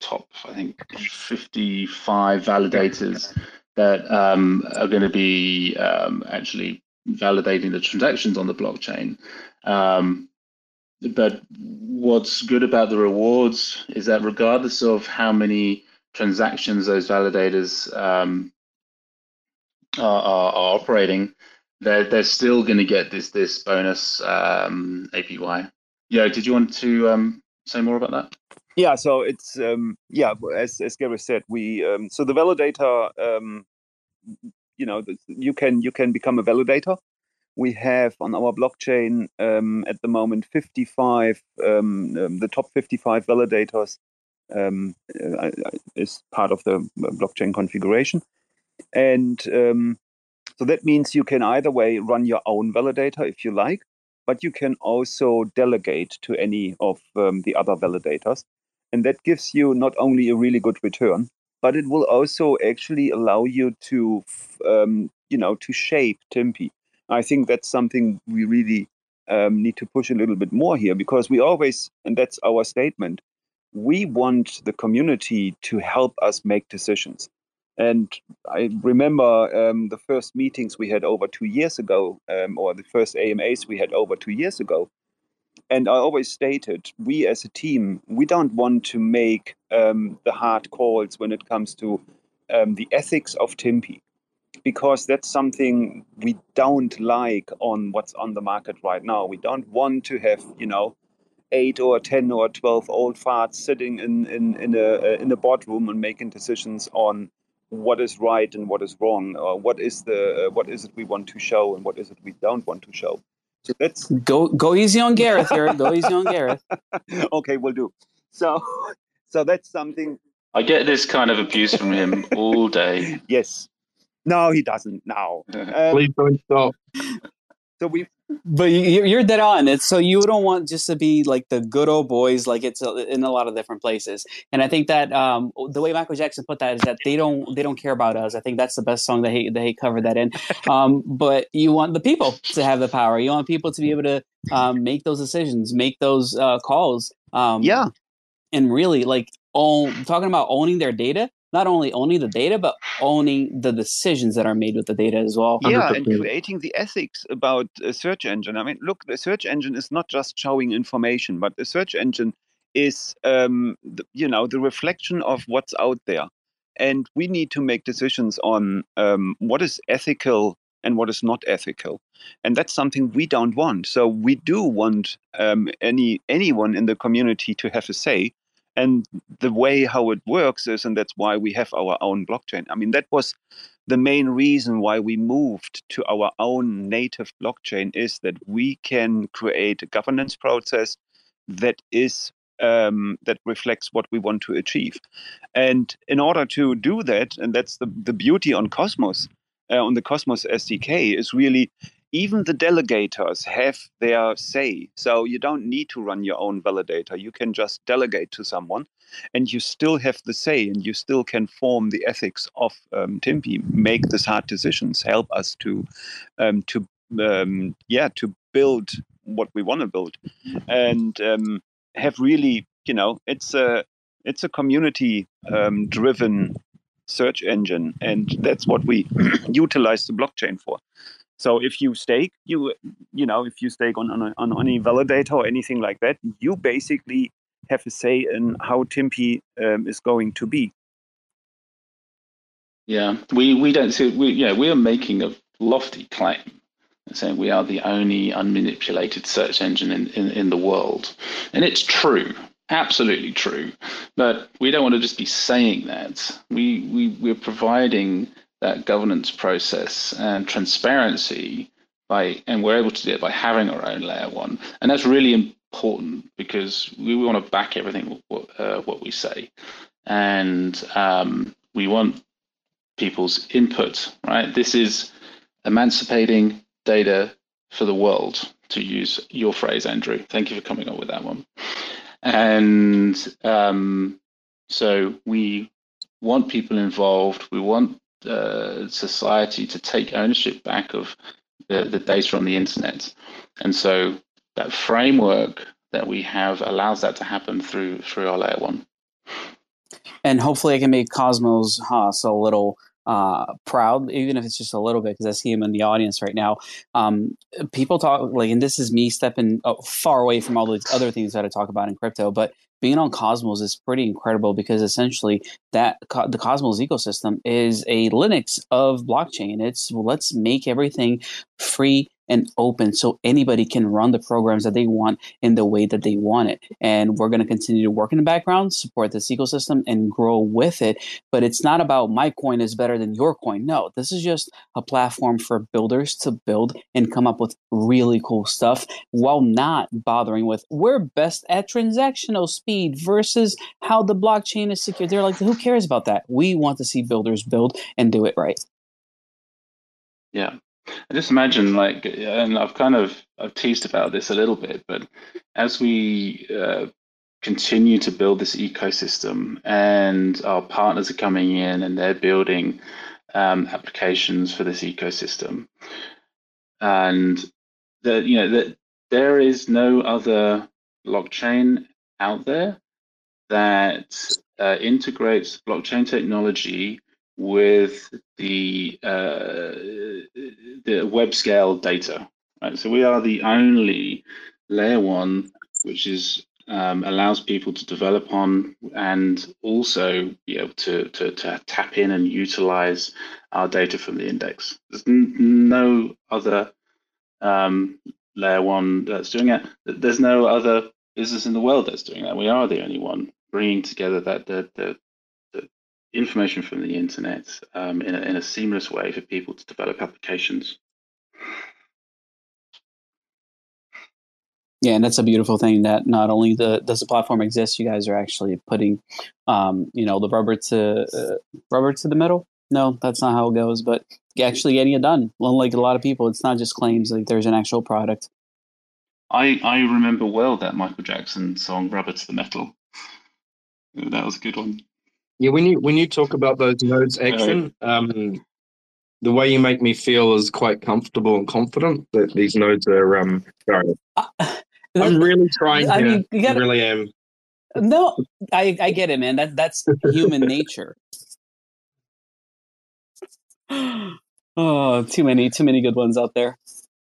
top, I think, 55 validators that are going to be actually validating the transactions on the blockchain. But what's good about the rewards is that regardless of how many transactions those validators are operating, they're still going to get this bonus APY. Yeah, did you want to say more about that? Yeah, so it's as Gary said, we so the validator you can become a validator. We have on our blockchain at the moment 55, the top 55 validators is part of the blockchain configuration. And so that means you can either way run your own validator if you like, but you can also delegate to any of the other validators. And that gives you not only a really good return, but it will also actually allow you to, to shape Timpi. I think that's something we really need to push a little bit more here, because we always, and that's our statement, we want the community to help us make decisions. And I remember the first meetings we had over 2 years ago, or the first AMAs we had over 2 years ago. And I always stated, we as a team, we don't want to make the hard calls when it comes to the ethics of Timpi, because that's something we don't like on what's on the market right now. We don't want to have, you know, 8 or 10 or 12 old farts sitting in a boardroom and making decisions on what is right and what is wrong, or what is it we want to show and what is it we don't want to show. So let's go easy on Gareth here. Go easy on Gareth. Okay, we'll do. So that's something. I get this kind of abuse from him all day. Yes. No, he doesn't. No. Please don't stop. So we. But you're dead on. It's so you don't want just to be like the good old boys, like it's in a lot of different places. And I think that the way Michael Jackson put that is that they don't care about us. I think that's the best song they covered that in. But you want the people to have the power. You want people to be able to make those decisions, make those calls. Yeah. And really, like talking about owning their data. Not only owning the data, but owning the decisions that are made with the data as well. 100%. Yeah, and creating the ethics about a search engine. I mean, look, the search engine is not just showing information, but the search engine is, the reflection of what's out there. And we need to make decisions on what is ethical and what is not ethical. And that's something we don't want. So we do want anyone in the community to have a say. And the way how it works is, and that's why we have our own blockchain. I mean, that was the main reason why we moved to our own native blockchain, is that we can create a governance process that is that reflects what we want to achieve. And in order to do that, and that's the beauty on Cosmos, on the Cosmos SDK, is really even the delegators have their say. So you don't need to run your own validator. You can just delegate to someone and you still have the say, and you still can form the ethics of Timpi, make these hard decisions, help us to build what we want to build, and have really, you know, it's a community driven search engine. And that's what we utilize the blockchain for. So if you stake, if you stake on any validator or anything like that, you basically have a say in how Timpi is going to be. Yeah, we are making a lofty claim, saying we are the only unmanipulated search engine in the world, and it's true. Absolutely true. But we don't want to just be saying that. We're providing that governance process and transparency and we're able to do it by having our own layer one. And that's really important because we want to back everything, what we say. And we want people's input, right? This is emancipating data for the world, to use your phrase, Andrew. Thank you for coming up with that one. And so we want people involved. We want society to take ownership back of the data on the internet. And so that framework that we have allows that to happen through our layer one. And hopefully I can make Cosmos Haas a little proud, even if it's just a little bit, because I see him in the audience right now. People talk, like, and this is me stepping far away from all these other things that I talk about in crypto, but being on Cosmos is pretty incredible, because essentially the Cosmos ecosystem is a Linux of blockchain. It's let's make everything free and open so anybody can run the programs that they want in the way that they want it. And we're going to continue to work in the background, support this ecosystem, and grow with it. But it's not about my coin is better than your coin. No, this is just a platform for builders to build and come up with really cool stuff while not bothering with we're best at transactional speed versus how the blockchain is secure. They're like, who cares about that? We want to see builders build and do it right. Yeah. I just imagine, like, and I've teased about this a little bit, but as we continue to build this ecosystem and our partners are coming in and they're building applications for this ecosystem, and that, you know, that there is no other blockchain out there that integrates blockchain technology with the web scale data, right? So we are the only layer one which is allows people to develop on and also be able to tap in and utilize our data from the index. There's no other layer one that's doing it. There's no other business in the world that's doing that. We are the only one bringing together that the information from the internet in a seamless way for people to develop applications. Yeah, and that's a beautiful thing that not only does the platform exist, you guys are actually putting, the rubber to the middle. No, that's not how it goes, but actually getting it done. Like a lot of people, it's not just claims, like there's an actual product. I remember well that Michael Jackson song, Rubber to the Metal. That was a good one. Yeah, when you talk about those nodes, Action, the way you make me feel is quite comfortable and confident that these nodes are going. I'm really trying here. I really am. No, I get it, man. That's human nature. Oh, too many good ones out there.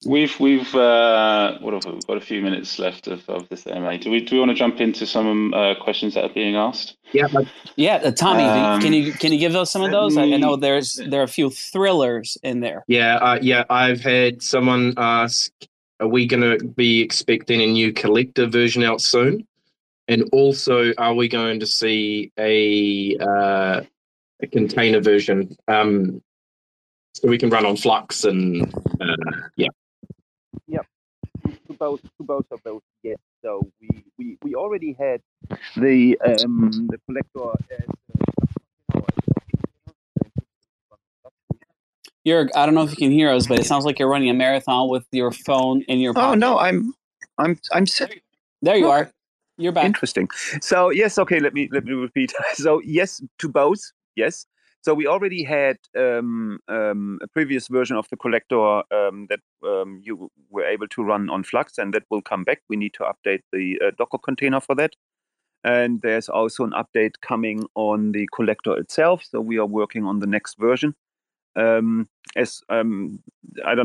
We've got a few minutes left of this MA. Do we want to jump into some questions that are being asked? Yeah. Tommy, can you give us some of those? I know there are a few thrillers in there. Yeah. I've had someone ask, are we going to be expecting a new collector version out soon? And also, are we going to see a container version so we can run on Flux and yeah. Yep. To both of those, yes. So we already had the collector Jörg, I don't know if you can hear us, but it sounds like you're running a marathon with your phone in your pocket. Oh no, I'm sitting. There you are. You're back. Interesting. So yes, okay, let me repeat. So yes, to both, yes. So we already had a previous version of the collector that you were able to run on Flux, and that will come back. We need to update the Docker container for that. And there's also an update coming on the collector itself. So we are working on the next version. I don't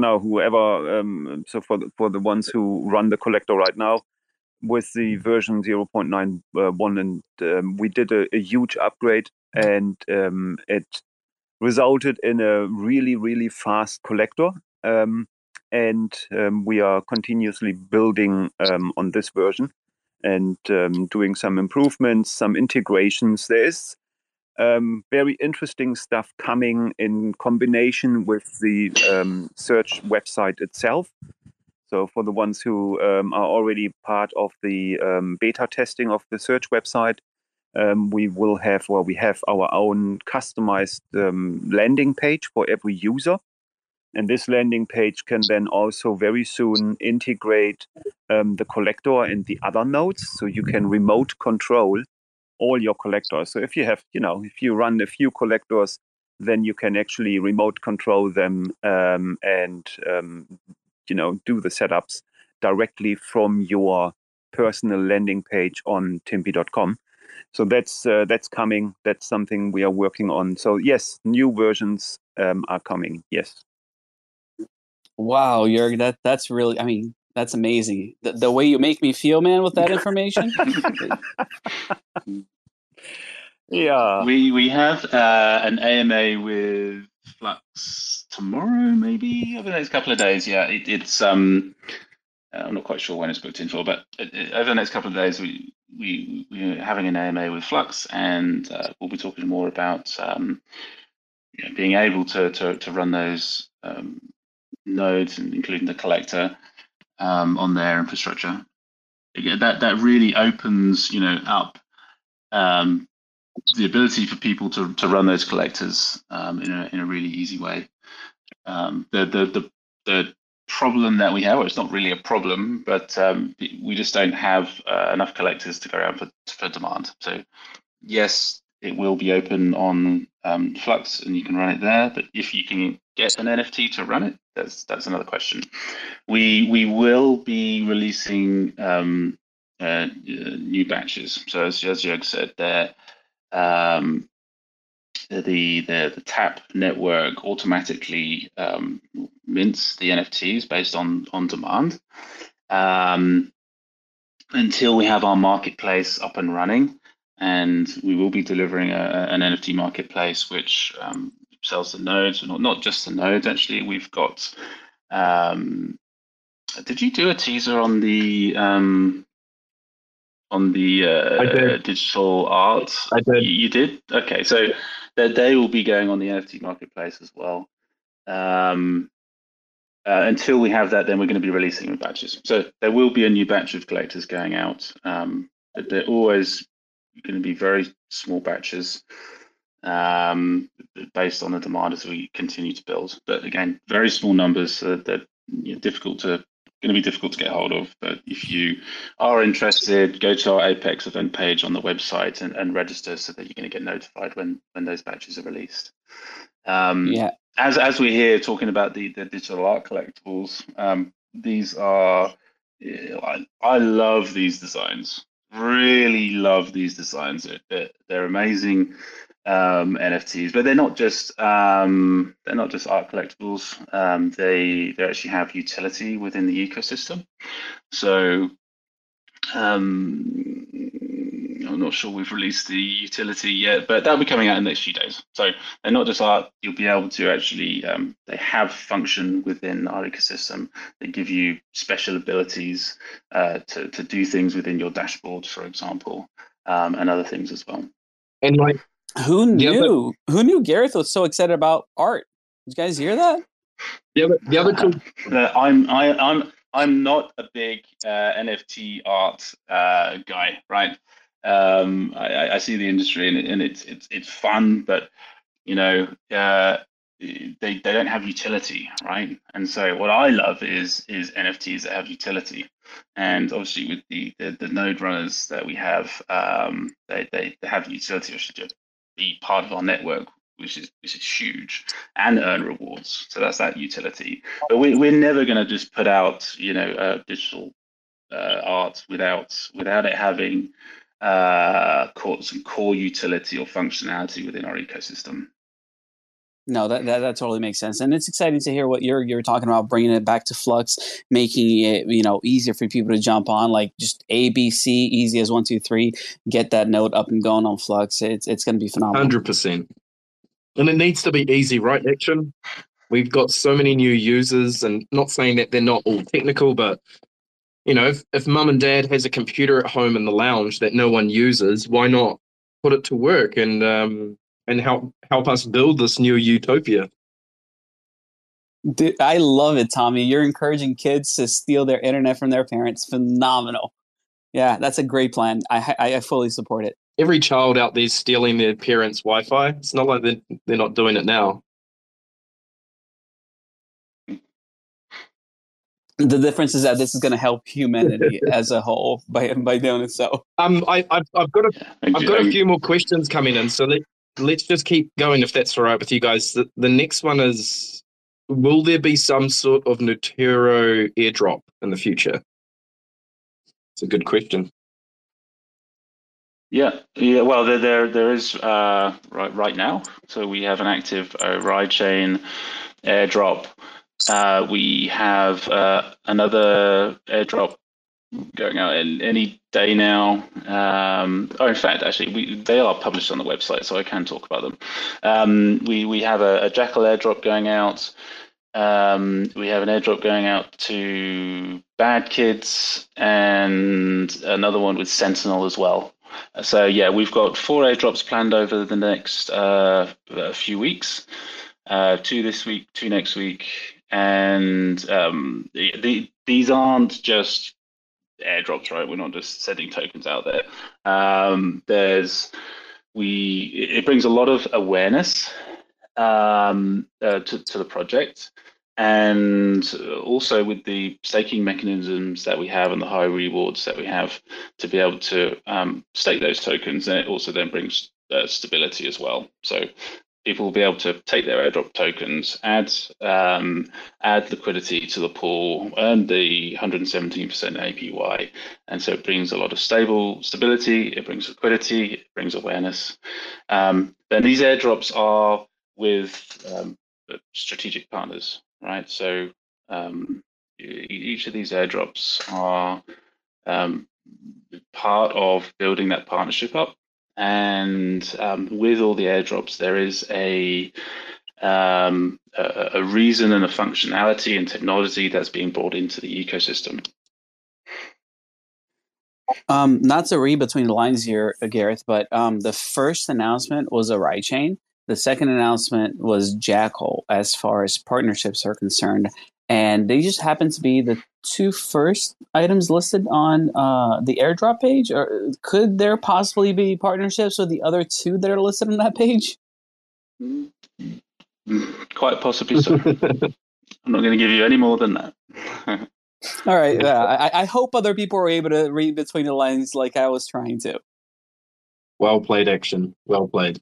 know, whoever, so for the ones who run the collector right now, with the version 0.91, and we did a huge upgrade. And it resulted in a really, really fast collector. We are continuously building on this version and doing some improvements, some integrations. There is very interesting stuff coming in combination with the search website itself. So for the ones who are already part of the beta testing of the search website, we have our own customized landing page for every user. And this landing page can then also very soon integrate the collector and the other nodes. So you can remote control all your collectors. So if you have, if you run a few collectors, then you can actually remote control them and do the setups directly from your personal landing page on timpi.com. So that's coming. That's something we are working on. So yes, new versions are coming. Yes. Wow, Jörg, that's really. I mean, that's amazing. The way you make me feel, man, with that information. Yeah. We have an AMA with Flux tomorrow, maybe over the next couple of days. Yeah, it's. I'm not quite sure when it's booked in for, but over the next couple of days, we're having an AMA with Flux, and we'll be talking more about being able to run those nodes, and including the collector, on their infrastructure. Again, that really opens up the ability for people to run those collectors in a really easy way. The problem that we have, well, it's not really a problem, but we just don't have enough collectors to go around for demand. So yes, it will be open on Flux and you can run it there, but if you can get an NFT to run it, that's another question. We will be releasing new batches. So as Jörg said there, the tap network automatically mints the NFTs based on demand until we have our marketplace up and running. And we will be delivering an NFT marketplace which sells the nodes, not just the nodes, actually. We've got, did you do a teaser on the digital art? I did. You did? Okay, so they will be going on the NFT marketplace as well. Until we have that, then we're going to be releasing in batches. So there will be a new batch of collectors going out. But they're always going to be very small batches based on the demand as we continue to build. But again, very small numbers, so that going to be difficult to get hold of. But if you are interested, go to our Apex event page on the website and register so that you're going to get notified when those batches are released. As we're here talking about the digital art collectibles, these are, I love these designs, really love these designs. They're amazing NFTs, but they're not just art collectibles. They actually have utility within the ecosystem. So I'm not sure we've released the utility yet, but that'll be coming out in the next few days. So they're not just art. You'll be able to actually they have function within our ecosystem. They give you special abilities to do things within your dashboard, for example, and other things as well. And like, Who knew Gareth was so excited about art? Did you guys hear that? Yeah, but the other two. I'm not a big NFT art guy, right? I see the industry and it's fun, but you know they don't have utility, right? And so what I love is NFTs that have utility. And obviously with the node runners that we have, they have utility, which should be part of our network, which is huge, and earn rewards. So that's that utility. But we're never going to just put out digital art without it having some core utility or functionality within our ecosystem. No, that totally makes sense, and it's exciting to hear what you're talking about, bringing it back to Flux, making it easier for people to jump on, like just ABC, easy as 1, 2, 3, get that node up and going on Flux. It's going to be phenomenal. 100%, and it needs to be easy, right? Action. We've got so many new users, and not saying that they're not all technical, but if mum and dad has a computer at home in the lounge that no one uses, why not put it to work and help us build this new utopia. Dude, I love it, Tommy. You're encouraging kids to steal their internet from their parents. Phenomenal. Yeah, that's a great plan. I fully support it. Every child out there is stealing their parents' Wi-Fi. It's not like they're not doing it now. The difference is that this is going to help humanity as a whole by doing it. So, I've got a few more questions coming in. So Let's just keep going, if that's all right with you guys. The next one is, will there be some sort of Nitero airdrop in the future? It's a good question. Yeah. Well, there is right now. So we have an active OraiDex airdrop. We have another airdrop going out any day now. In fact, actually, they are published on the website, so I can talk about them. We have a Jackal airdrop going out. We have an airdrop going out to Bad Kids and another one with Sentinel as well. So yeah, we've got 4 airdrops planned over the next few weeks. 2 this week, 2 next week, and these aren't just airdrops, right? We're not just sending tokens out there. It brings a lot of awareness to the project, and also with the staking mechanisms that we have and the high rewards that we have to be able to stake those tokens, and it also then brings stability as well. So people will be able to take their airdrop tokens, add liquidity to the pool, earn the 117% APY. And so it brings a lot of stability, it brings liquidity, it brings awareness. Then these airdrops are with strategic partners, right? So each of these airdrops are part of building that partnership up. And with all the airdrops, there is a reason and a functionality and technology that's being brought into the ecosystem. Not to read between the lines here, Gareth, but the first announcement was OraiChain. The second announcement was Jackal, as far as partnerships are concerned. And they just happen to be the two first items listed on the airdrop page? Or could there possibly be partnerships with the other two that are listed on that page? Quite possibly so. I'm not going to give you any more than that. All right. I hope other people were able to read between the lines like I was trying to. Well played, Action. Well played.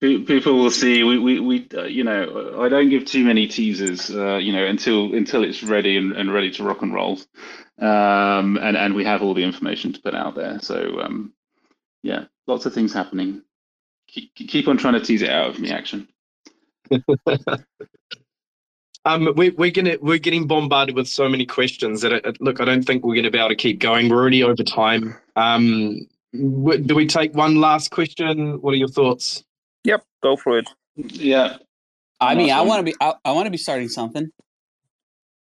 People will see. We I don't give too many teasers, until it's ready and ready to rock and roll, and we have all the information to put out there. So, yeah, lots of things happening. Keep on trying to tease it out of me, Action. We're getting bombarded with so many questions that look, I don't think we're going to be able to keep going. We're already over time. Do we take one last question? What are your thoughts? Yep, go for it. Yeah. I want to be starting something.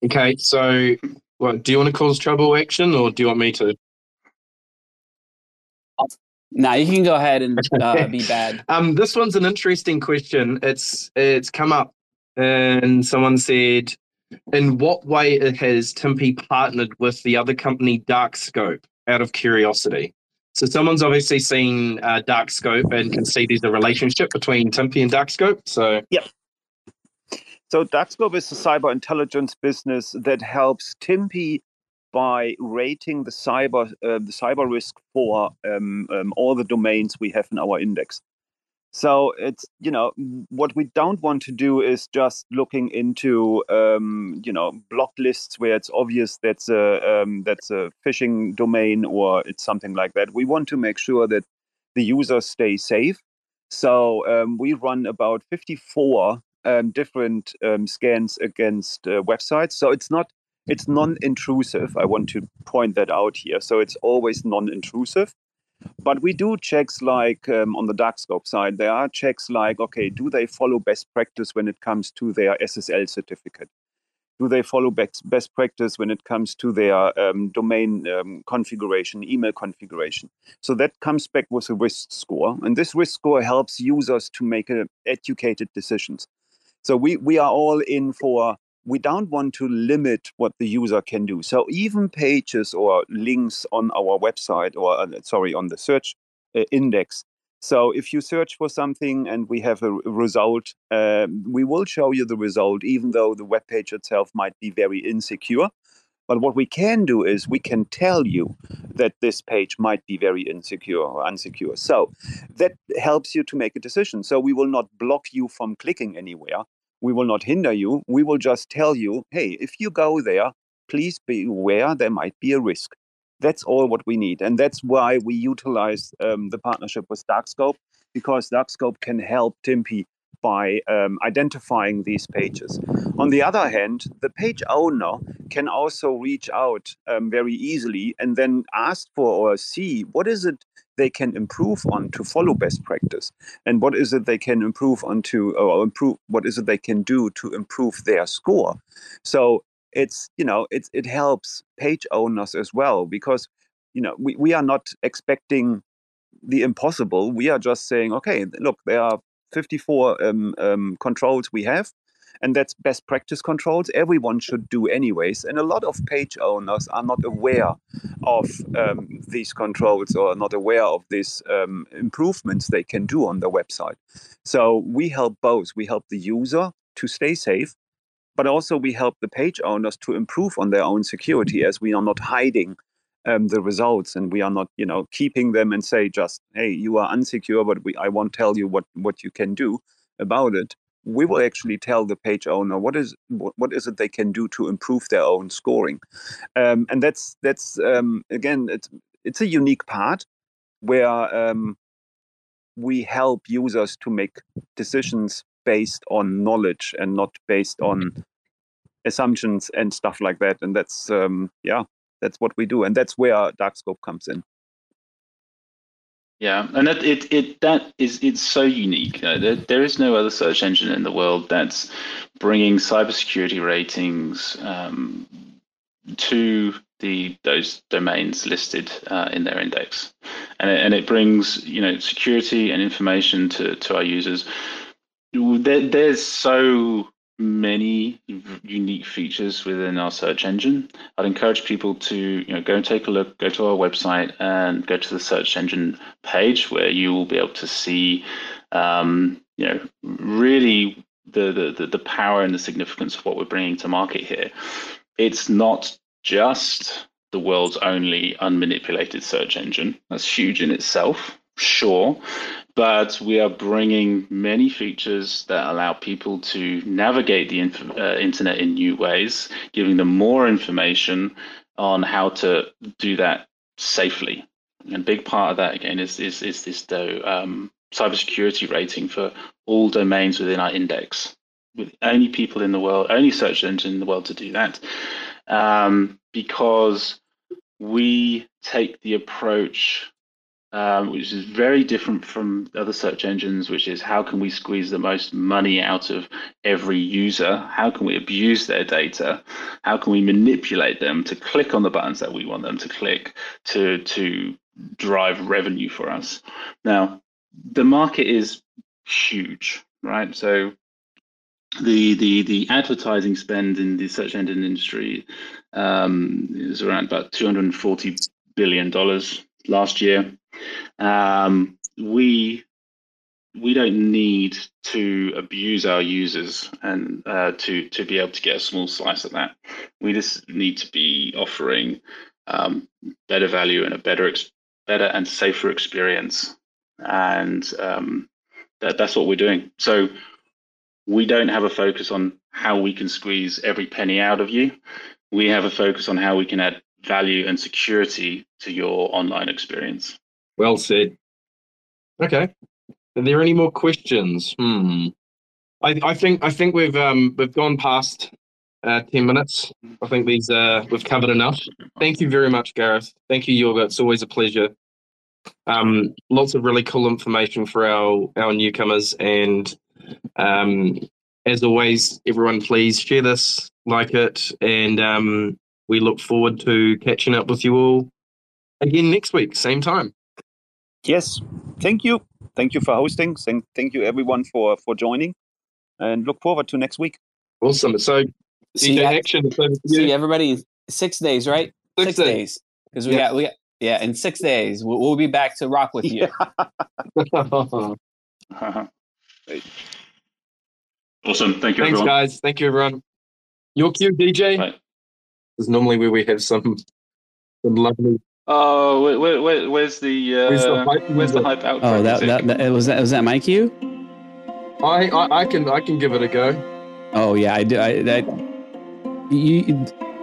Okay, so what, do you want to cause trouble, Action, or do you want me to? No, you can go ahead and be bad. This one's an interesting question. It's come up and someone said, in what way has Timpi partnered with the other company DarkScope, out of curiosity? So someone's obviously seen DarkScope and can see there's a relationship between Timpi and DarkScope. So yeah. So DarkScope is a cyber intelligence business that helps Timpi by rating the cyber risk for all the domains we have in our index. So it's, what we don't want to do is just looking into, block lists where it's obvious that's a phishing domain or it's something like that. We want to make sure that the users stay safe. So we run about 54 different scans against websites. So it's non-intrusive. I want to point that out here. So it's always non-intrusive. But we do checks like on the DarkScope side, there are checks like, okay, do they follow best practice when it comes to their SSL certificate? Do they follow best practice when it comes to their domain configuration, email configuration? So that comes back with a risk score. And this risk score helps users to make educated decisions. So we are all in for, we don't want to limit what the user can do. So even pages or links on our website or, on the search index. So if you search for something and we have a result, we will show you the result, even though the web page itself might be very insecure. But what we can do is we can tell you that this page might be very insecure or unsecure. So that helps you to make a decision. So we will not block you from clicking anywhere. We will not hinder you. We will just tell you, hey, if you go there, please be aware there might be a risk. That's all what we need. And that's why we utilize the partnership with DarkScope, because DarkScope can help Timpi by identifying these pages. On the other hand, the page owner can also reach out very easily and then ask for or see what is it they can improve on to follow best practice, and what is it they can what is it they can do to improve their score. So it helps page owners as well, because we are not expecting the impossible. We are just saying, okay, look, there are 54 controls we have, and that's best practice controls everyone should do anyways. And a lot of page owners are not aware of these controls or not aware of these improvements they can do on the website. So we help both. We help the user to stay safe, but also we help the page owners to improve on their own security, as we are not hiding the results, and we are not, you know, keeping them and say just, hey, you are unsecure, but I won't tell you what you can do about it. We will actually tell the page owner what is it they can do to improve their own scoring, and that's again, it's a unique part where we help users to make decisions based on knowledge and not based on assumptions and stuff like that. And that's what we do, and that's where DarkScope comes in. Yeah, and it's so unique. There is no other search engine in the world that's bringing cybersecurity ratings to those domains listed in their index, and it brings, you know, security and information to our users. There's so many unique features within our search engine. I'd encourage people to, you know, go and take a look, go to our website and go to the search engine page, where you will be able to see, you know, really the power and the significance of what we're bringing to market here. It's not just the world's only unmanipulated search engine. That's huge in itself, sure, but we are bringing many features that allow people to navigate the internet in new ways, giving them more information on how to do that safely. And a big part of that, again, is this cybersecurity rating for all domains within our index, with only people in the world, only search engine in the world to do that, because we take the approach which is very different from other search engines, which is how can we squeeze the most money out of every user? How can we abuse their data? How can we manipulate them to click on the buttons that we want them to click to drive revenue for us? Now, the market is huge, right? So the advertising spend in the search engine industry is around about $240 billion last year. We don't need to abuse our users and to be able to get a small slice of that. We just need to be offering better value and a better and safer experience, and that's what we're doing. So we don't have a focus on how we can squeeze every penny out of you. We have a focus on how we can add value and security to your online experience. Well said. Okay. Are there any more questions? I think we've gone past 10 minutes. I think these we've covered enough. Thank you very much, Gareth. Thank you, Jörg. It's always a pleasure. Lots of really cool information for our newcomers, and as always, everyone, please share this, like it, and we look forward to catching up with you all again next week, same time. Yes, thank you. Thank you for hosting. Thank you, everyone, for joining, and look forward to next week. Awesome. So, see Action. See everybody. 6 days, right? 6 days. Because we got in 6 days, we'll be back to rock with you. Awesome. Thank you, everyone. Thanks, guys. Thank you, everyone. Your cue, DJ. Bye. Is normally where we have some lovely. Oh, where's the hype outro? Oh, was that my cue? I can give it a go. Oh yeah, I do. You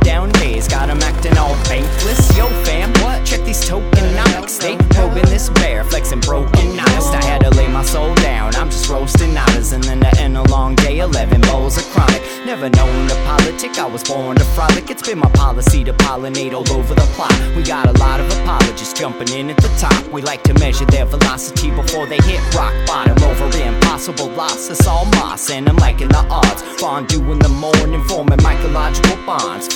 down days, got them acting all bankless. Yo fam, what? Check these tokenomics. They probing this bear, flexing broken honest. I had to lay my soul down, I'm just roasting otters. And then to end a long day, 11 bowls of chronic. Never known the politic, I was born to frolic. It's been my policy to pollinate all over the plot. We got a lot of apologists jumping in at the top. We like to measure their velocity before they hit rock bottom. Over impossible loss, it's all moss, and I'm liking the odds. Fondue in the morning, forming mycological bonds.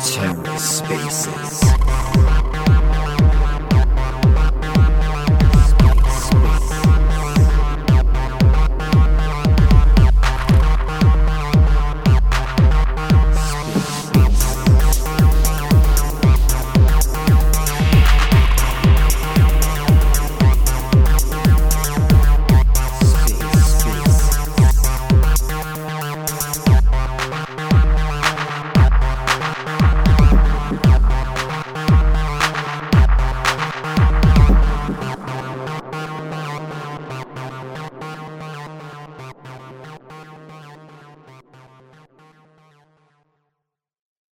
TerraSpaces.